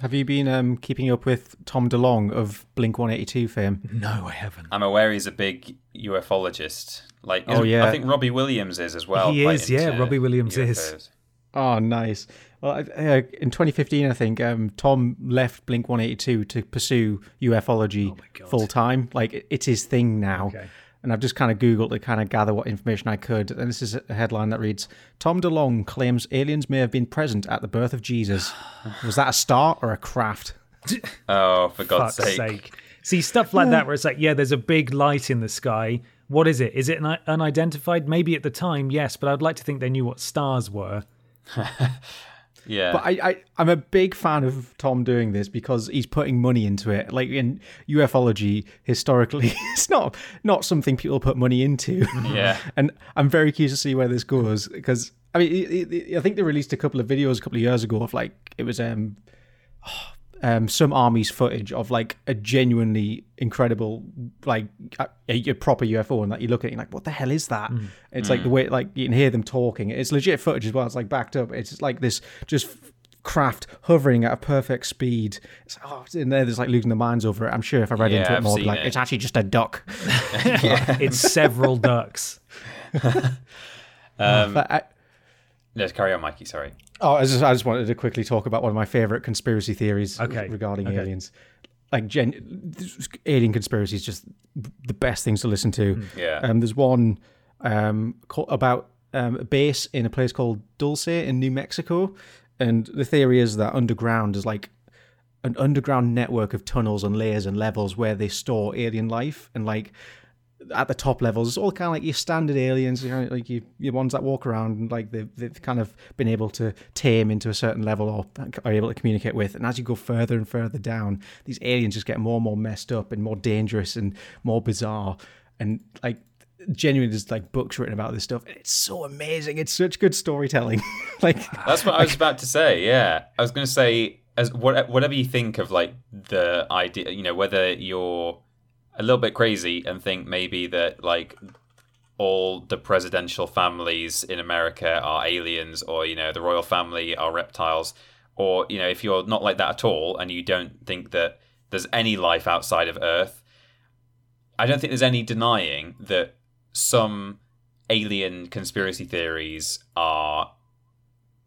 Have you been um, keeping up with Tom DeLonge of Blink one eighty-two fame? No, I haven't. I'm aware he's a big ufologist. Like, oh, yeah. I think Robbie Williams is as well. He is, yeah. Robbie Williams U F Os. Is. Oh, nice. Well, uh, in twenty fifteen, I think, um, Tom left Blink one eighty-two to pursue ufology oh full-time. Like, it's his thing now. Okay. And I've just kind of Googled to kind of gather what information I could. And this is a headline that reads, Tom DeLonge claims aliens may have been present at the birth of Jesus. Was that a star or a craft? Oh, for God's sake. sake. See, stuff like yeah. that where it's like, yeah, there's a big light in the sky. What is it? Is it an unidentified? Maybe at the time, yes, but I'd like to think they knew what stars were. Yeah, but I, I, I'm a big fan of Tom doing this because he's putting money into it. Like, in ufology, historically, it's not not something people put money into. Yeah, and I'm very curious to see where this goes because I mean, it, it, I think they released a couple of videos a couple of years ago of like it was um, um some army's footage of like a genuinely incredible like a, a proper U F O, and that like, you look at it and you're like, what the hell is that? Mm. It's mm. like the way like you can hear them talking. It's legit footage as well. It's like backed up. It's like this just craft hovering at a perfect speed. It's oh, in there. There's like losing their minds over it. I'm sure if I read yeah, into it I've more, I'd be like it. It's actually just a duck. Yeah. It's several ducks. um, I, let's carry on, Mikey. Sorry. Oh, I just, I just wanted to quickly talk about one of my favourite conspiracy theories okay. regarding okay. aliens. Like, gen- alien conspiracy is just the best things to listen to. Yeah. Um, there's one um, about um, a base in a place called Dulce in New Mexico. And the theory is that underground is like an underground network of tunnels and layers and levels where they store alien life. And like at the top levels, it's all kind of like your standard aliens, you know, like your, your ones that walk around and like they've, they've kind of been able to tame into a certain level or are able to communicate with. And as you go further and further down, these aliens just get more and more messed up and more dangerous and more bizarre. And like genuinely there's like books written about this stuff. And it's so amazing. It's such good storytelling. Like that's what I was about to say. Yeah. I was going to say, as whatever you think of like the idea, you know, whether you're a little bit crazy and think maybe that like all the presidential families in America are aliens, or you know the royal family are reptiles, or you know if you're not like that at all and you don't think that there's any life outside of Earth, I don't think there's any denying that some alien conspiracy theories are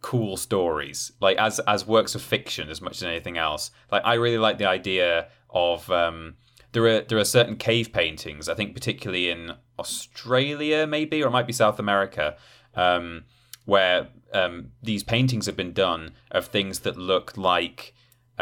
cool stories, like as as works of fiction as much as anything else. Like I really like the idea of um There are there are certain cave paintings, I think particularly in Australia maybe, or it might be South America, um, where um, these paintings have been done of things that look like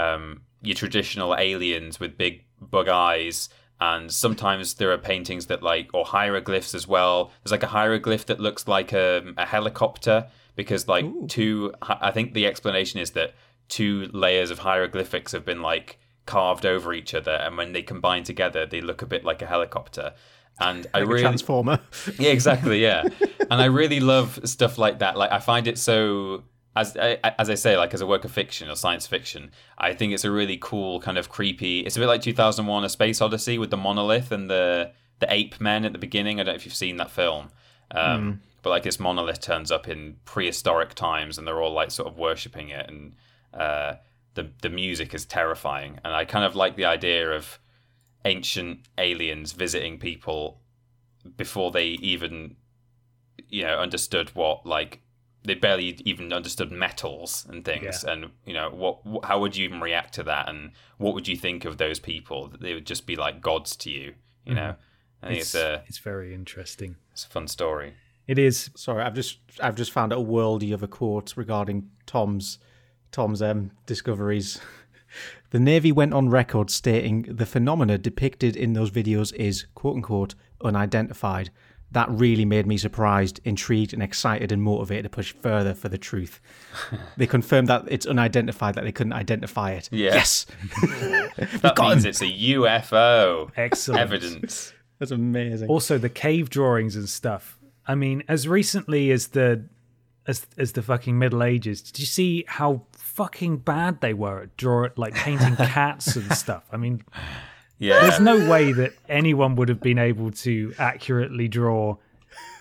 um, your traditional aliens with big bug eyes. And sometimes there are paintings that like, or hieroglyphs as well. There's like a hieroglyph that looks like a, a helicopter because like Ooh. two, I think the explanation is that two layers of hieroglyphics have been like carved over each other, and when they combine together they look a bit like a helicopter, and like I really a transformer. Yeah, exactly. Yeah. And I really love stuff like that. Like I find it so, as as I say, like as a work of fiction or science fiction, I think it's a really cool kind of creepy, it's a bit like two thousand one A Space Odyssey with the monolith and the the ape men at the beginning. I don't know if you've seen that film, um mm. but like this monolith turns up in prehistoric times and they're all like sort of worshipping it, and uh The, the music is terrifying. And I kind of like the idea of ancient aliens visiting people before they even you know, understood what, like, they barely even understood metals and things. Yeah. And, you know, what, how would you even react to that? And what would you think of those people? They would just be like gods to you, you mm. know? I think it's, it's, a, it's very interesting. It's a fun story. It is. Sorry, I've just I've just found out a worldy of a quote regarding Tom's Tom's um, discoveries. The Navy went on record stating the phenomena depicted in those videos is, quote unquote, unidentified. That really made me surprised, intrigued, and excited, and motivated to push further for the truth. They confirmed that it's unidentified, that they couldn't identify it. Yeah. Yes. That means it's a U F O. Excellent. Evidence. That's amazing. Also, the cave drawings and stuff. I mean, as recently as the as as the fucking Middle Ages, did you see how fucking bad they were at draw like painting cats and stuff? I mean, yeah, there's no way that anyone would have been able to accurately draw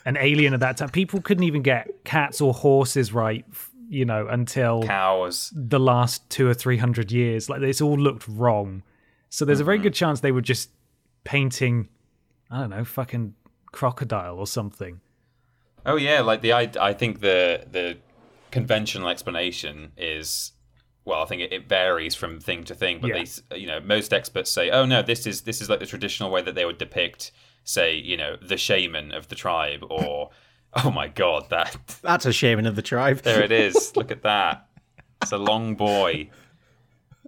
an alien at that time. People couldn't even get cats or horses right, you know, until cows. The last two or three hundred years. Like, it's all looked wrong. So there's mm-hmm. a very good chance they were just painting, I don't know, fucking crocodile or something. Oh yeah, like the I, I think the the conventional explanation is, well, I think it, it varies from thing to thing, but yeah. they, you know, most experts say, oh no, this is this is like the traditional way that they would depict, say, you know, the shaman of the tribe, or oh my god, that that's a shaman of the tribe. There it is. Look at that. It's a long boy.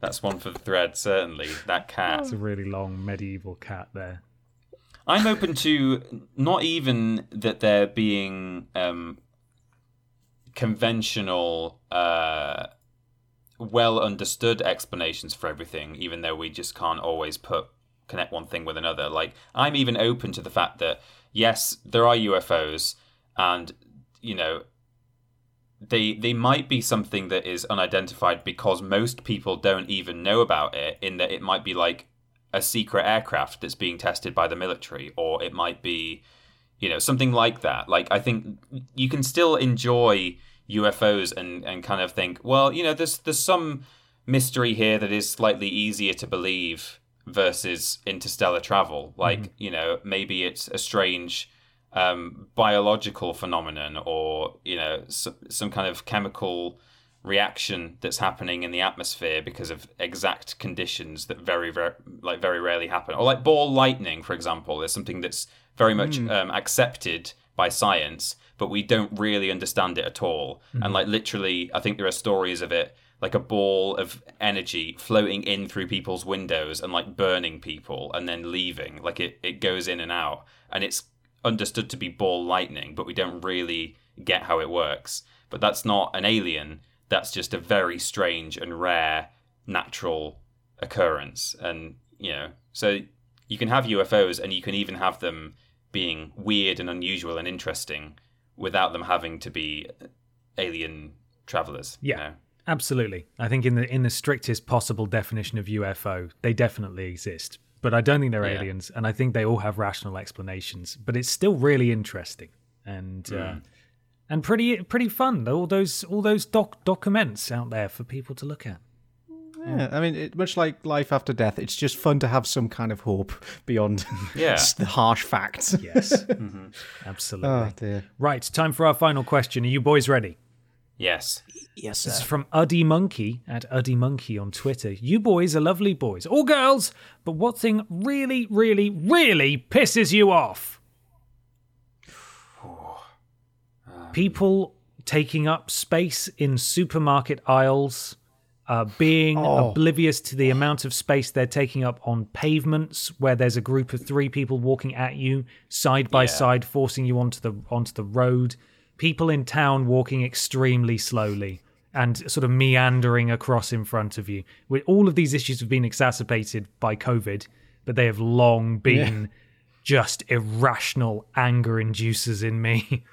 That's one for the thread, certainly. That cat. It's a really long medieval cat there. I'm open to not even that there being um, conventional, uh, well-understood explanations for everything, even though we just can't always put connect one thing with another. Like, I'm even open to the fact that, yes, there are U F Os, and, you know, they they might be something that is unidentified because most people don't even know about it, in that it might be like a secret aircraft that's being tested by the military, or it might be, you know, something like that. Like, I think you can still enjoy U F Os and, and kind of think, well, you know, there's there's some mystery here that is slightly easier to believe versus interstellar travel. Like, mm-hmm. you know, maybe it's a strange um, biological phenomenon, or, you know, so, some kind of chemical reaction that's happening in the atmosphere because of exact conditions that very, very, like, very rarely happen, or like ball lightning, for example, is something that's very much mm. um, accepted by science, but we don't really understand it at all. Mm. And like, literally, I think there are stories of it, like a ball of energy floating in through people's windows and like burning people and then leaving. Like it, it goes in and out, and it's understood to be ball lightning, but we don't really get how it works. But that's not an alien. That's just a very strange and rare natural occurrence. And, you know, so you can have U F Os, and you can even have them being weird and unusual and interesting without them having to be alien travelers. Yeah, you know? Absolutely. I think in the in the strictest possible definition of U F O, they definitely exist. But I don't think they're yeah. aliens, and I think they all have rational explanations. But it's still really interesting. And... Mm. Uh, And pretty, pretty fun. All those, all those doc documents out there for people to look at. Yeah, I mean, it, much like life after death, it's just fun to have some kind of hope beyond yeah. the harsh facts. Yes, mm-hmm. absolutely. Oh, dear. Right, time for our final question. Are you boys ready? Yes. Yes, sir. This is from Uddy Monkey, at Uddy Monkey on Twitter. You boys are lovely boys, or girls, but what thing really, really, really pisses you off? People taking up space in supermarket aisles, uh, being oh. oblivious to the amount of space they're taking up on pavements where there's a group of three people walking at you side by yeah. side, forcing you onto the onto the road. People in town walking extremely slowly and sort of meandering across in front of you. All of these issues have been exacerbated by COVID, but they have long been yeah. just irrational anger inducers in me.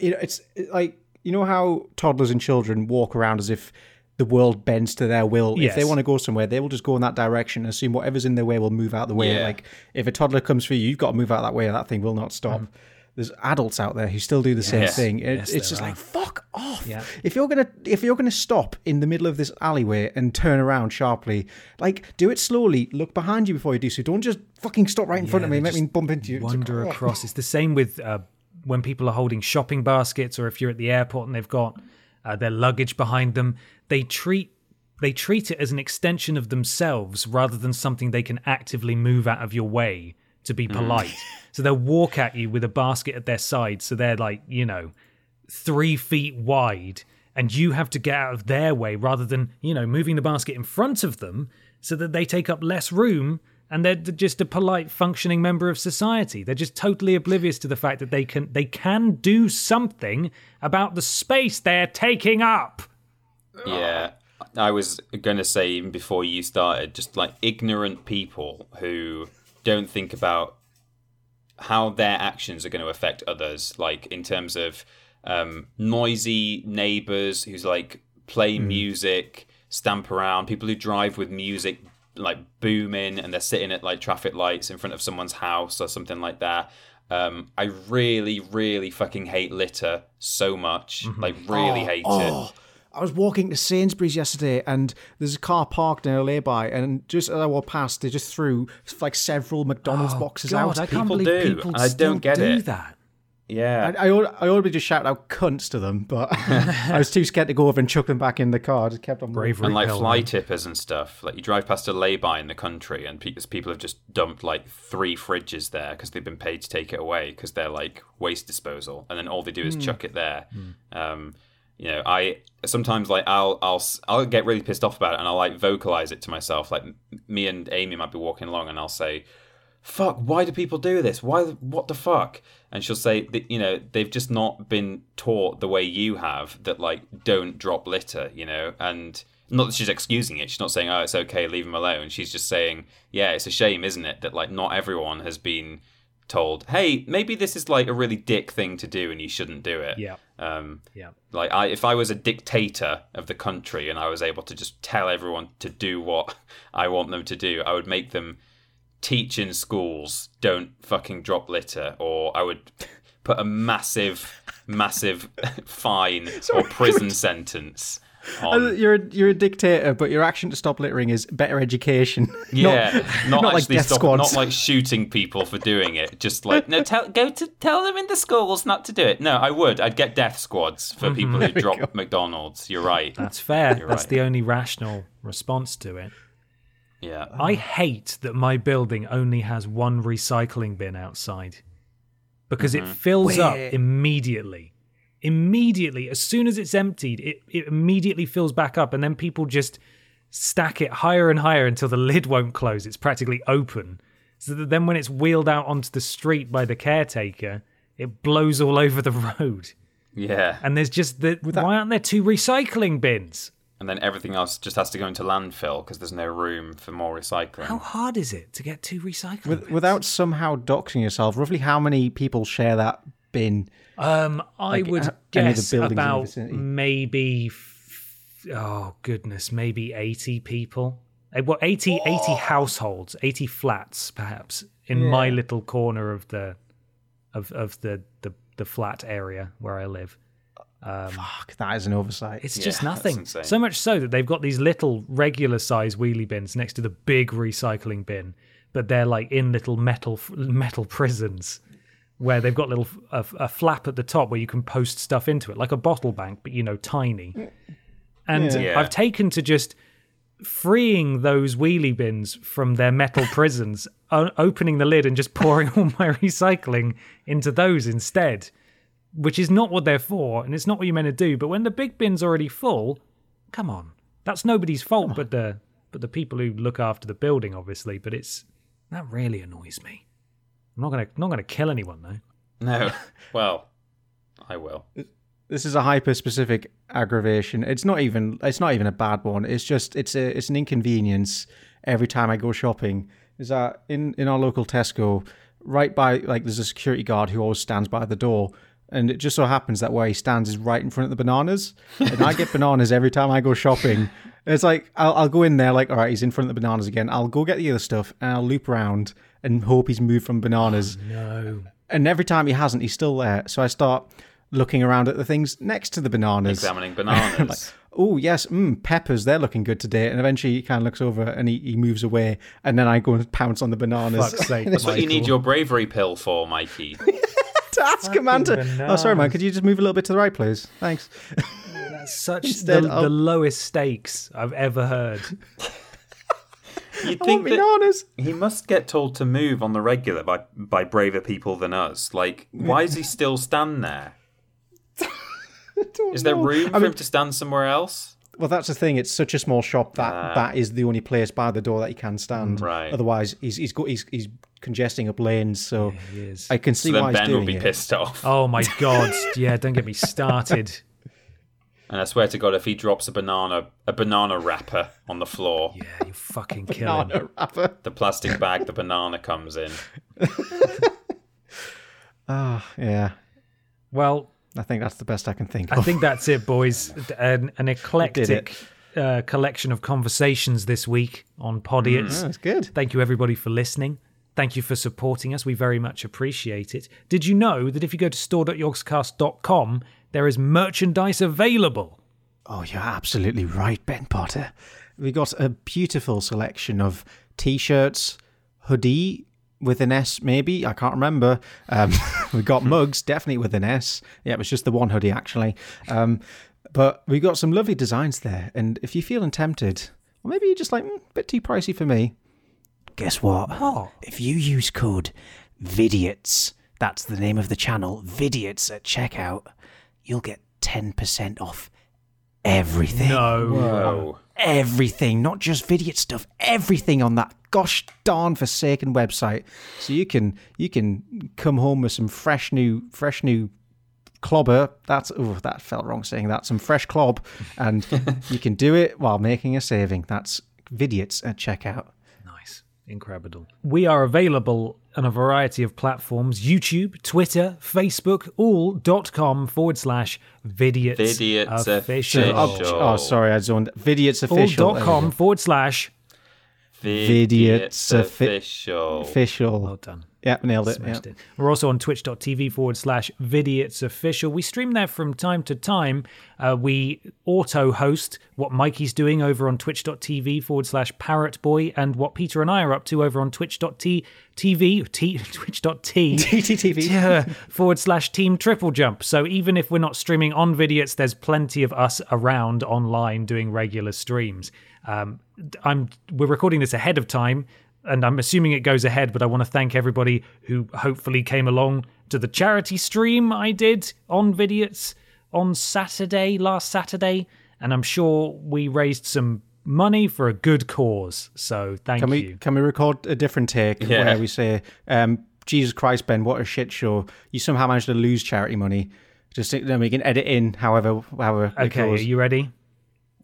You know, it's like, you know how toddlers and children walk around as if the world bends to their will. Yes. If they want to go somewhere, they will just go in that direction and assume whatever's in their way will move out the way. Yeah. Like, if a toddler comes for you, you've got to move out that way, and that thing will not stop. Um, There's adults out there who still do the same yes. thing. It, yes, it's just are. Like, fuck off. Yeah. If you're gonna if you're gonna stop in the middle of this alleyway and turn around sharply, like, do it slowly. Look behind you before you do so. Don't just fucking stop right in yeah, front of me and make me bump into you. Wander across. It's the same with. Uh, when people are holding shopping baskets, or if you're at the airport and they've got uh, their luggage behind them, they treat they treat it as an extension of themselves rather than something they can actively move out of your way to be polite. Mm. So they'll walk at you with a basket at their side, so they're like, you know, three feet wide, and you have to get out of their way rather than, you know, moving the basket in front of them so that they take up less room and they're just a polite functioning member of society. They're just totally oblivious to the fact that they can they can do something about the space they're taking up. Yeah. I was going to say, even before you started, just like ignorant people who don't think about how their actions are going to affect others, like in terms of um, noisy neighbors who's like play mm. music, stamp around, people who drive with music like booming and they're sitting at like traffic lights in front of someone's house or something like that. Um, I really, really fucking hate litter so much. Mm-hmm. Like really oh, hate oh. it. I was walking to Sainsbury's yesterday, and there's a car parked nearly by, and just as I walked past, they just threw like several McDonald's oh, boxes God, out. I can't people believe do. People I still don't get do it. That. Yeah, I, I, I already just shouted out cunts to them, but I was too scared to go over and chuck them back in the car. I just kept on bravery and like pill, fly man. Tippers and stuff. Like you drive past a lay-by in the country, and people have just dumped like three fridges there because they've been paid to take it away because they're like waste disposal, and then all they do is mm. chuck it there. Mm. Um, You know, I sometimes like I'll I'll I'll get really pissed off about it, and I'll like vocalize it to myself. Like me and Amy might be walking along, and I'll say, "Fuck! Why do people do this? Why? What the fuck?" And she'll say, that, "You know, they've just not been taught the way you have that. Like, don't drop litter. You know." And not that she's excusing it. She's not saying, "Oh, it's okay, leave them alone." She's just saying, "Yeah, it's a shame, isn't it? That like not everyone has been told, hey, maybe this is like a really dick thing to do and you shouldn't do it." Yeah. Um, yeah. Like I, if I was a dictator of the country and I was able to just tell everyone to do what I want them to do, I would make them teach in schools, don't fucking drop litter, or I would put a massive, massive fine Sorry, or prison sentence. On... You're a, you're a dictator, but your action to stop littering is better education. Yeah, not, not, not actually like stop, not like shooting people for doing it. Just like no, tell go to tell them in the schools not to do it. No, I would. I'd get death squads for mm-hmm. people who drop go. McDonald's. You're right. That's fair. You're That's right. The only rational response to it. Yeah, I hate that my building only has one recycling bin outside because mm-hmm. it fills We're... up immediately. Immediately, as soon as it's emptied, it, it immediately fills back up, and then people just stack it higher and higher until the lid won't close. It's practically open. So that then when it's wheeled out onto the street by the caretaker, it blows all over the road. Yeah. And there's just the that- why aren't there two recycling bins? And then everything else just has to go into landfill because there's no room for more recycling. How hard is it to get two recycling With, bins? Without somehow doxing yourself, roughly how many people share that bin? Um, I like, would guess about maybe, oh goodness, maybe eighty people. Well, eighty, oh. eighty households, eighty flats, perhaps, in yeah. my little corner of the, of of the, the, the flat area where I live. Um, Fuck, that is an oversight. It's yeah, just nothing. So much so that they've got these little regular size wheelie bins next to the big recycling bin, but they're like in little metal metal prisons. Where they've got little a, a flap at the top where you can post stuff into it, like a bottle bank, but, you know, tiny. And yeah. I've taken to just freeing those wheelie bins from their metal prisons, opening the lid and just pouring all my recycling into those instead, which is not what they're for, and it's not what you're meant to do. But when the big bin's already full, come on. That's nobody's fault but the but the people who look after the building, obviously. But it's that really annoys me. I'm not gonna, not gonna kill anyone though. No, well, I will. This is a hyper-specific aggravation. It's not even, it's not even a bad one. It's just, it's a, it's an inconvenience every time I go shopping. Is that in, in our local Tesco, right by like there's a security guard who always stands by the door, and it just so happens that where he stands is right in front of the bananas, and I get bananas every time I go shopping. It's like I'll, I'll go in there like, all right, he's in front of the bananas again. I'll go get the other stuff, and I'll loop around and hope he's moved from bananas. Oh, no. And every time he hasn't, he's still there. So I start looking around at the things next to the bananas. Examining bananas. Like, oh, yes, mm, peppers, they're looking good today. And eventually he kind of looks over and he, he moves away. And then I go and pounce on the bananas. Fuck's sake. That's what you need your bravery pill for, Mikey. Task I Commander. Oh, sorry, man. Could you just move a little bit to the right, please? Thanks. That's such Instead, the, oh. the lowest stakes I've ever heard. You'd I think that he must get told to move on the regular by, by braver people than us. Like, why is he still stand there? Is there know. room I for mean, him to stand somewhere else? Well, that's the thing. It's such a small shop that uh, that is the only place by the door that he can stand. Right. Otherwise, he's he's got, he's, he's congesting up lanes. So yeah, I can see so why he's Ben doing will be it. Pissed off. Oh my god! Yeah, don't get me started. And I swear to God, if he drops a banana, a banana wrapper on the floor, yeah, you fucking kill him. Banana wrapper. The plastic bag, the banana comes in. Ah, oh, yeah. Well, I think that's the best I can think of. I think that's it, boys. An, an eclectic uh, collection of conversations this week on Podiots. Mm, that's good. Thank you, everybody, for listening. Thank you for supporting us. We very much appreciate it. Did you know that if you go to store dot yorkscast dot com, there is merchandise available? Oh, you're absolutely right, Ben Potter. We got a beautiful selection of T-shirts, hoodie with an S maybe, I can't remember. Um, we got mugs, definitely with an S. Yeah, it was just the one hoodie, actually. Um, but we got some lovely designs there. And if you're feeling tempted, or maybe you're just like, mm, a bit too pricey for me, guess what? Oh. If you use code VIDIOTS, that's the name of the channel, VIDIOTS at checkout, you'll get ten percent off everything. No. Whoa. Everything, not just Vidiot stuff, everything on that gosh darn forsaken website. So you can you can come home with some fresh new fresh new clobber. That's oh, that felt wrong saying that. Some fresh clob, and you can do it while making a saving. That's Vidiots at checkout. Nice. Incredible. We are available on a variety of platforms: YouTube, Twitter, Facebook, all.com forward slash Vidiots Vidiots Official. Official. Oh, sorry, I zoned. Vidiots Official. All.com forward slash Vidiots Official. Official. Well done. Yep, nailed it. Yep. it. We're also on twitch.tv forward slash Vidiots Official. We stream there from time to time. Uh, we auto-host what Mikey's doing over on twitch.tv forward slash Parrot Boy and what Peter and I are up to over on twitch.tv, twitch.tv forward slash Team Triple Jump. So even if we're not streaming on Vidiots, there's plenty of us around online doing regular streams. Um, I'm we're recording this ahead of time, and I'm assuming it goes ahead, but I want to thank everybody who hopefully came along to the charity stream I did on Vidiots on Saturday, last Saturday. And I'm sure we raised some money for a good cause. So thank can we, you. Can we record a different take yeah. where we say, um, Jesus Christ, Ben, what a shit show. You somehow managed to lose charity money. Just then we can edit in however, however. Okay, are you ready?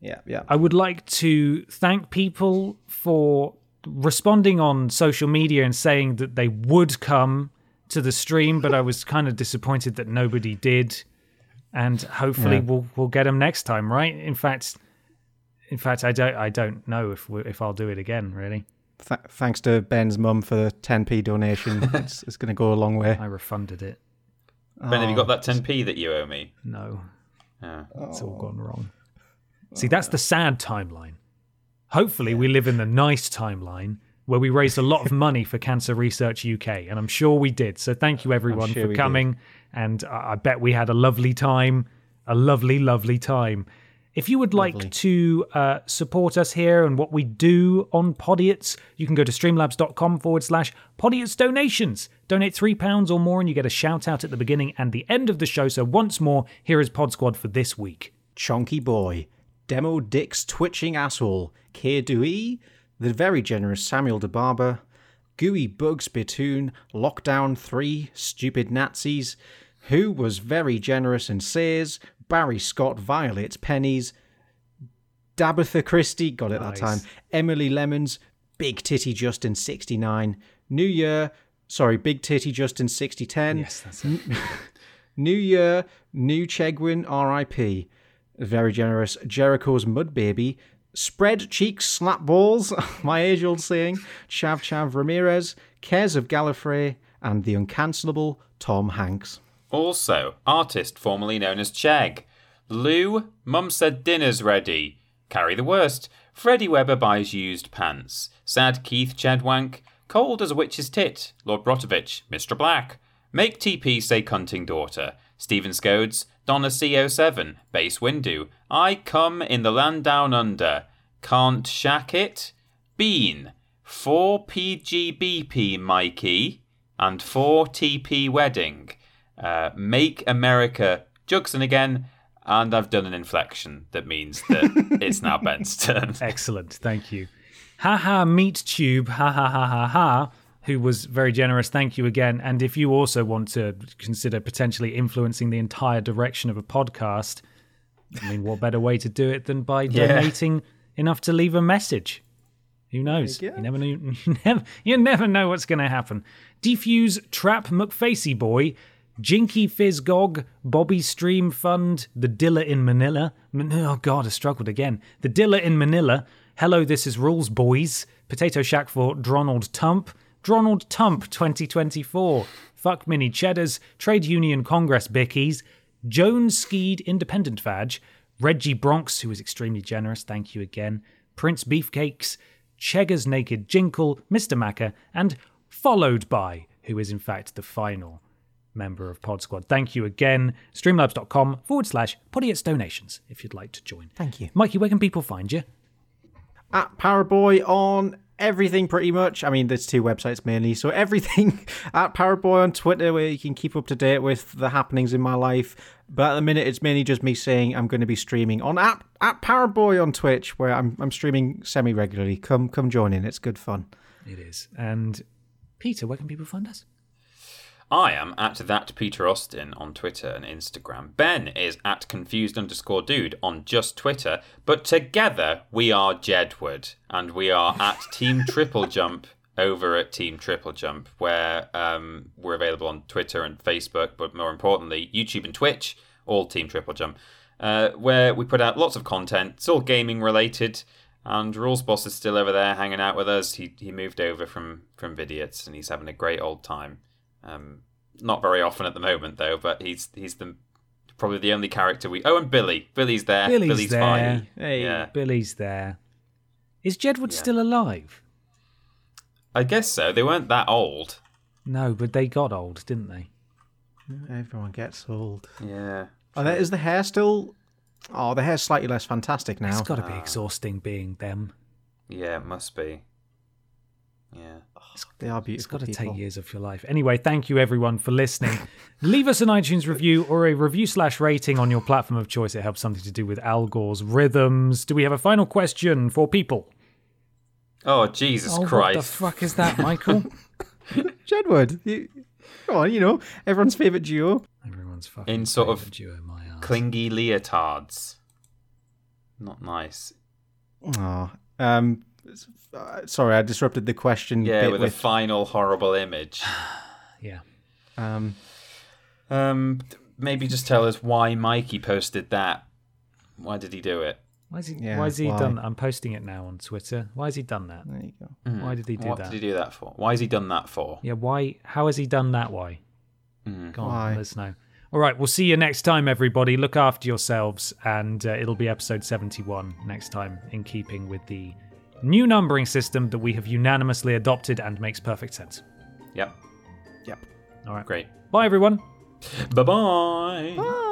Yeah, yeah. I would like to thank people for responding on social media and saying that they would come to the stream, but I was kind of disappointed that nobody did. And hopefully yeah. we'll we'll get them next time, right? In fact, in fact, I don't I don't know if we, if I'll do it again. Really, Th- thanks to Ben's mum for the ten p donation. it's it's going to go a long way. I refunded it. Ben, oh, have you got that ten p that you owe me? No, yeah. It's all gone wrong. See, that's the sad timeline. Hopefully we live in the nice timeline where we raised a lot of money for Cancer Research U K, and I'm sure we did. So thank you, everyone, sure for coming. Did. And I bet we had a lovely time, a lovely, lovely time. If you would like lovely. to uh, support us here and what we do on Podiots, you can go to streamlabs.com forward slash Podiots donations. Donate three pounds or more and you get a shout out at the beginning and the end of the show. So once more, here is Pod Squad for this week. Chonky Boy, Demo Dick's Twitching Asshole, Keir Dewey, The Very Generous Samuel DeBarber, Gooey Bugs Bitoon, Lockdown three, Stupid Nazis, Who Was Very Generous and Says, Barry Scott Violates Pennies, Dabatha Christie, got it nice. that time, Emily Lemons, Big Titty Justin sixty-nine, New Year, sorry, Big Titty Justin sixty ten, yes, that's it. New Year, New Chegwin, R I P, Very Generous Jericho's Mud Baby, Spread Cheeks Slap Balls, my age-old saying, Chav Chav Ramirez, Cares of Gallifrey, and the uncancelable Tom Hanks. Also, artist formerly known as Chegg, Lou, Mum Said Dinner's Ready, Carry the Worst, Freddie Webber Buys Used Pants, Sad Keith Chedwank, Cold as a Witch's Tit, Lord Brotovich, Mister Black, Make T P Say Cunting Daughter, Stephen Scodes, Donna C oh seven, Base Windu, I Come in the Land Down Under, Can't Shack It, Bean, four P G B P Mikey, and four T P Wedding, uh, Make America Jugson Again, and I've done an inflection that means that it's now Ben's turn. Excellent, thank you. Ha ha, Meat Tube, ha ha ha ha ha, who was very generous, thank you again. And if you also want to consider potentially influencing the entire direction of a podcast, I mean, what better way to do it than by yeah. donating enough to leave a message? Who knows? You never know. You never, you never know what's going to happen. Defuse, Trap, McFacey Boy, Jinky Fizzgog, Bobby Stream Fund, The Dilla in Manila. Oh, God, I struggled again. The Dilla in Manila. Hello, This Is Rules, Boys. Potato Shack for Dronald Tump. Dronald Tump twenty twenty-four. Fuck Mini Cheddars. Trade Union Congress Bickies. Joan Skeed Independent Fadge. Reggie Bronx, who was extremely generous. Thank you again. Prince Beefcakes. Cheggers Naked Jinkle. Mister Macker. And followed by, who is in fact the final member of Pod Squad. Thank you again. Streamlabs.com forward slash Podiots donations if you'd like to join. Thank you. Mikey, where can people find you? At Paraboy on everything pretty much. I mean, there's two websites mainly. So everything at Paraboy on Twitter, where you can keep up to date with the happenings in my life. But at the minute, it's mainly just me saying I'm going to be streaming on at, at Paraboy on Twitch, where I'm I'm streaming semi-regularly. Come, come join in. It's good fun. It is. And Peter, where can people find us? I am at that Peter Austin on Twitter and Instagram. Ben is at confused underscore dude on just Twitter. But together we are Jedward, and we are at Team Triple Jump over at Team Triple Jump, where um, we're available on Twitter and Facebook, but more importantly, YouTube and Twitch, all Team Triple Jump, uh, where we put out lots of content. It's all gaming related. And Rules Boss is still over there hanging out with us. He he moved over from from Vidiots, and he's having a great old time. Um, not very often at the moment though, but he's he's the probably the only character we. Oh, and Billy, Billy's there. Billy's, Billy's there. Fine. Hey, yeah. Billy's there. Is Jedward yeah. still alive? I guess so. They weren't that old. No, but they got old, didn't they? Everyone gets old. Yeah. Oh, there, is the hair still? Oh, the hair's slightly less fantastic now. It's got to be oh. exhausting being them. Yeah, it must be. Yeah. It's, they are beautiful. It's got to people. Take years of your life. Anyway, thank you everyone for listening. Leave us an iTunes review or a review slash rating on your platform of choice. It helps something to do with Al Gore's rhythms. Do we have a final question for people? Oh, Jesus oh, Christ. What the fuck is that, Michael? Jedward, you, come on, you know, everyone's favourite duo. Everyone's fucking in sort of duo, my ass. Clingy leotards. Not nice. Oh, um... Sorry, I disrupted the question. Yeah, bit with, with a final horrible image. yeah. Um, um, maybe just tell us why Mikey posted that. Why did he do it? Why is he? Yeah, why has he why? done? I'm posting it now on Twitter. Why has he done that? There you go. Mm. Why did he do what that? What did he do that for? Why has he done that for? Yeah. Why? How has he done that? Why? Mm. Go on, why? Let us know. All right, we'll see you next time, everybody. Look after yourselves, and uh, it'll be episode seventy-one next time, in keeping with the new numbering system that we have unanimously adopted and makes perfect sense. Yep. Yep. All right. Great. Bye, everyone. Bye-bye. Bye.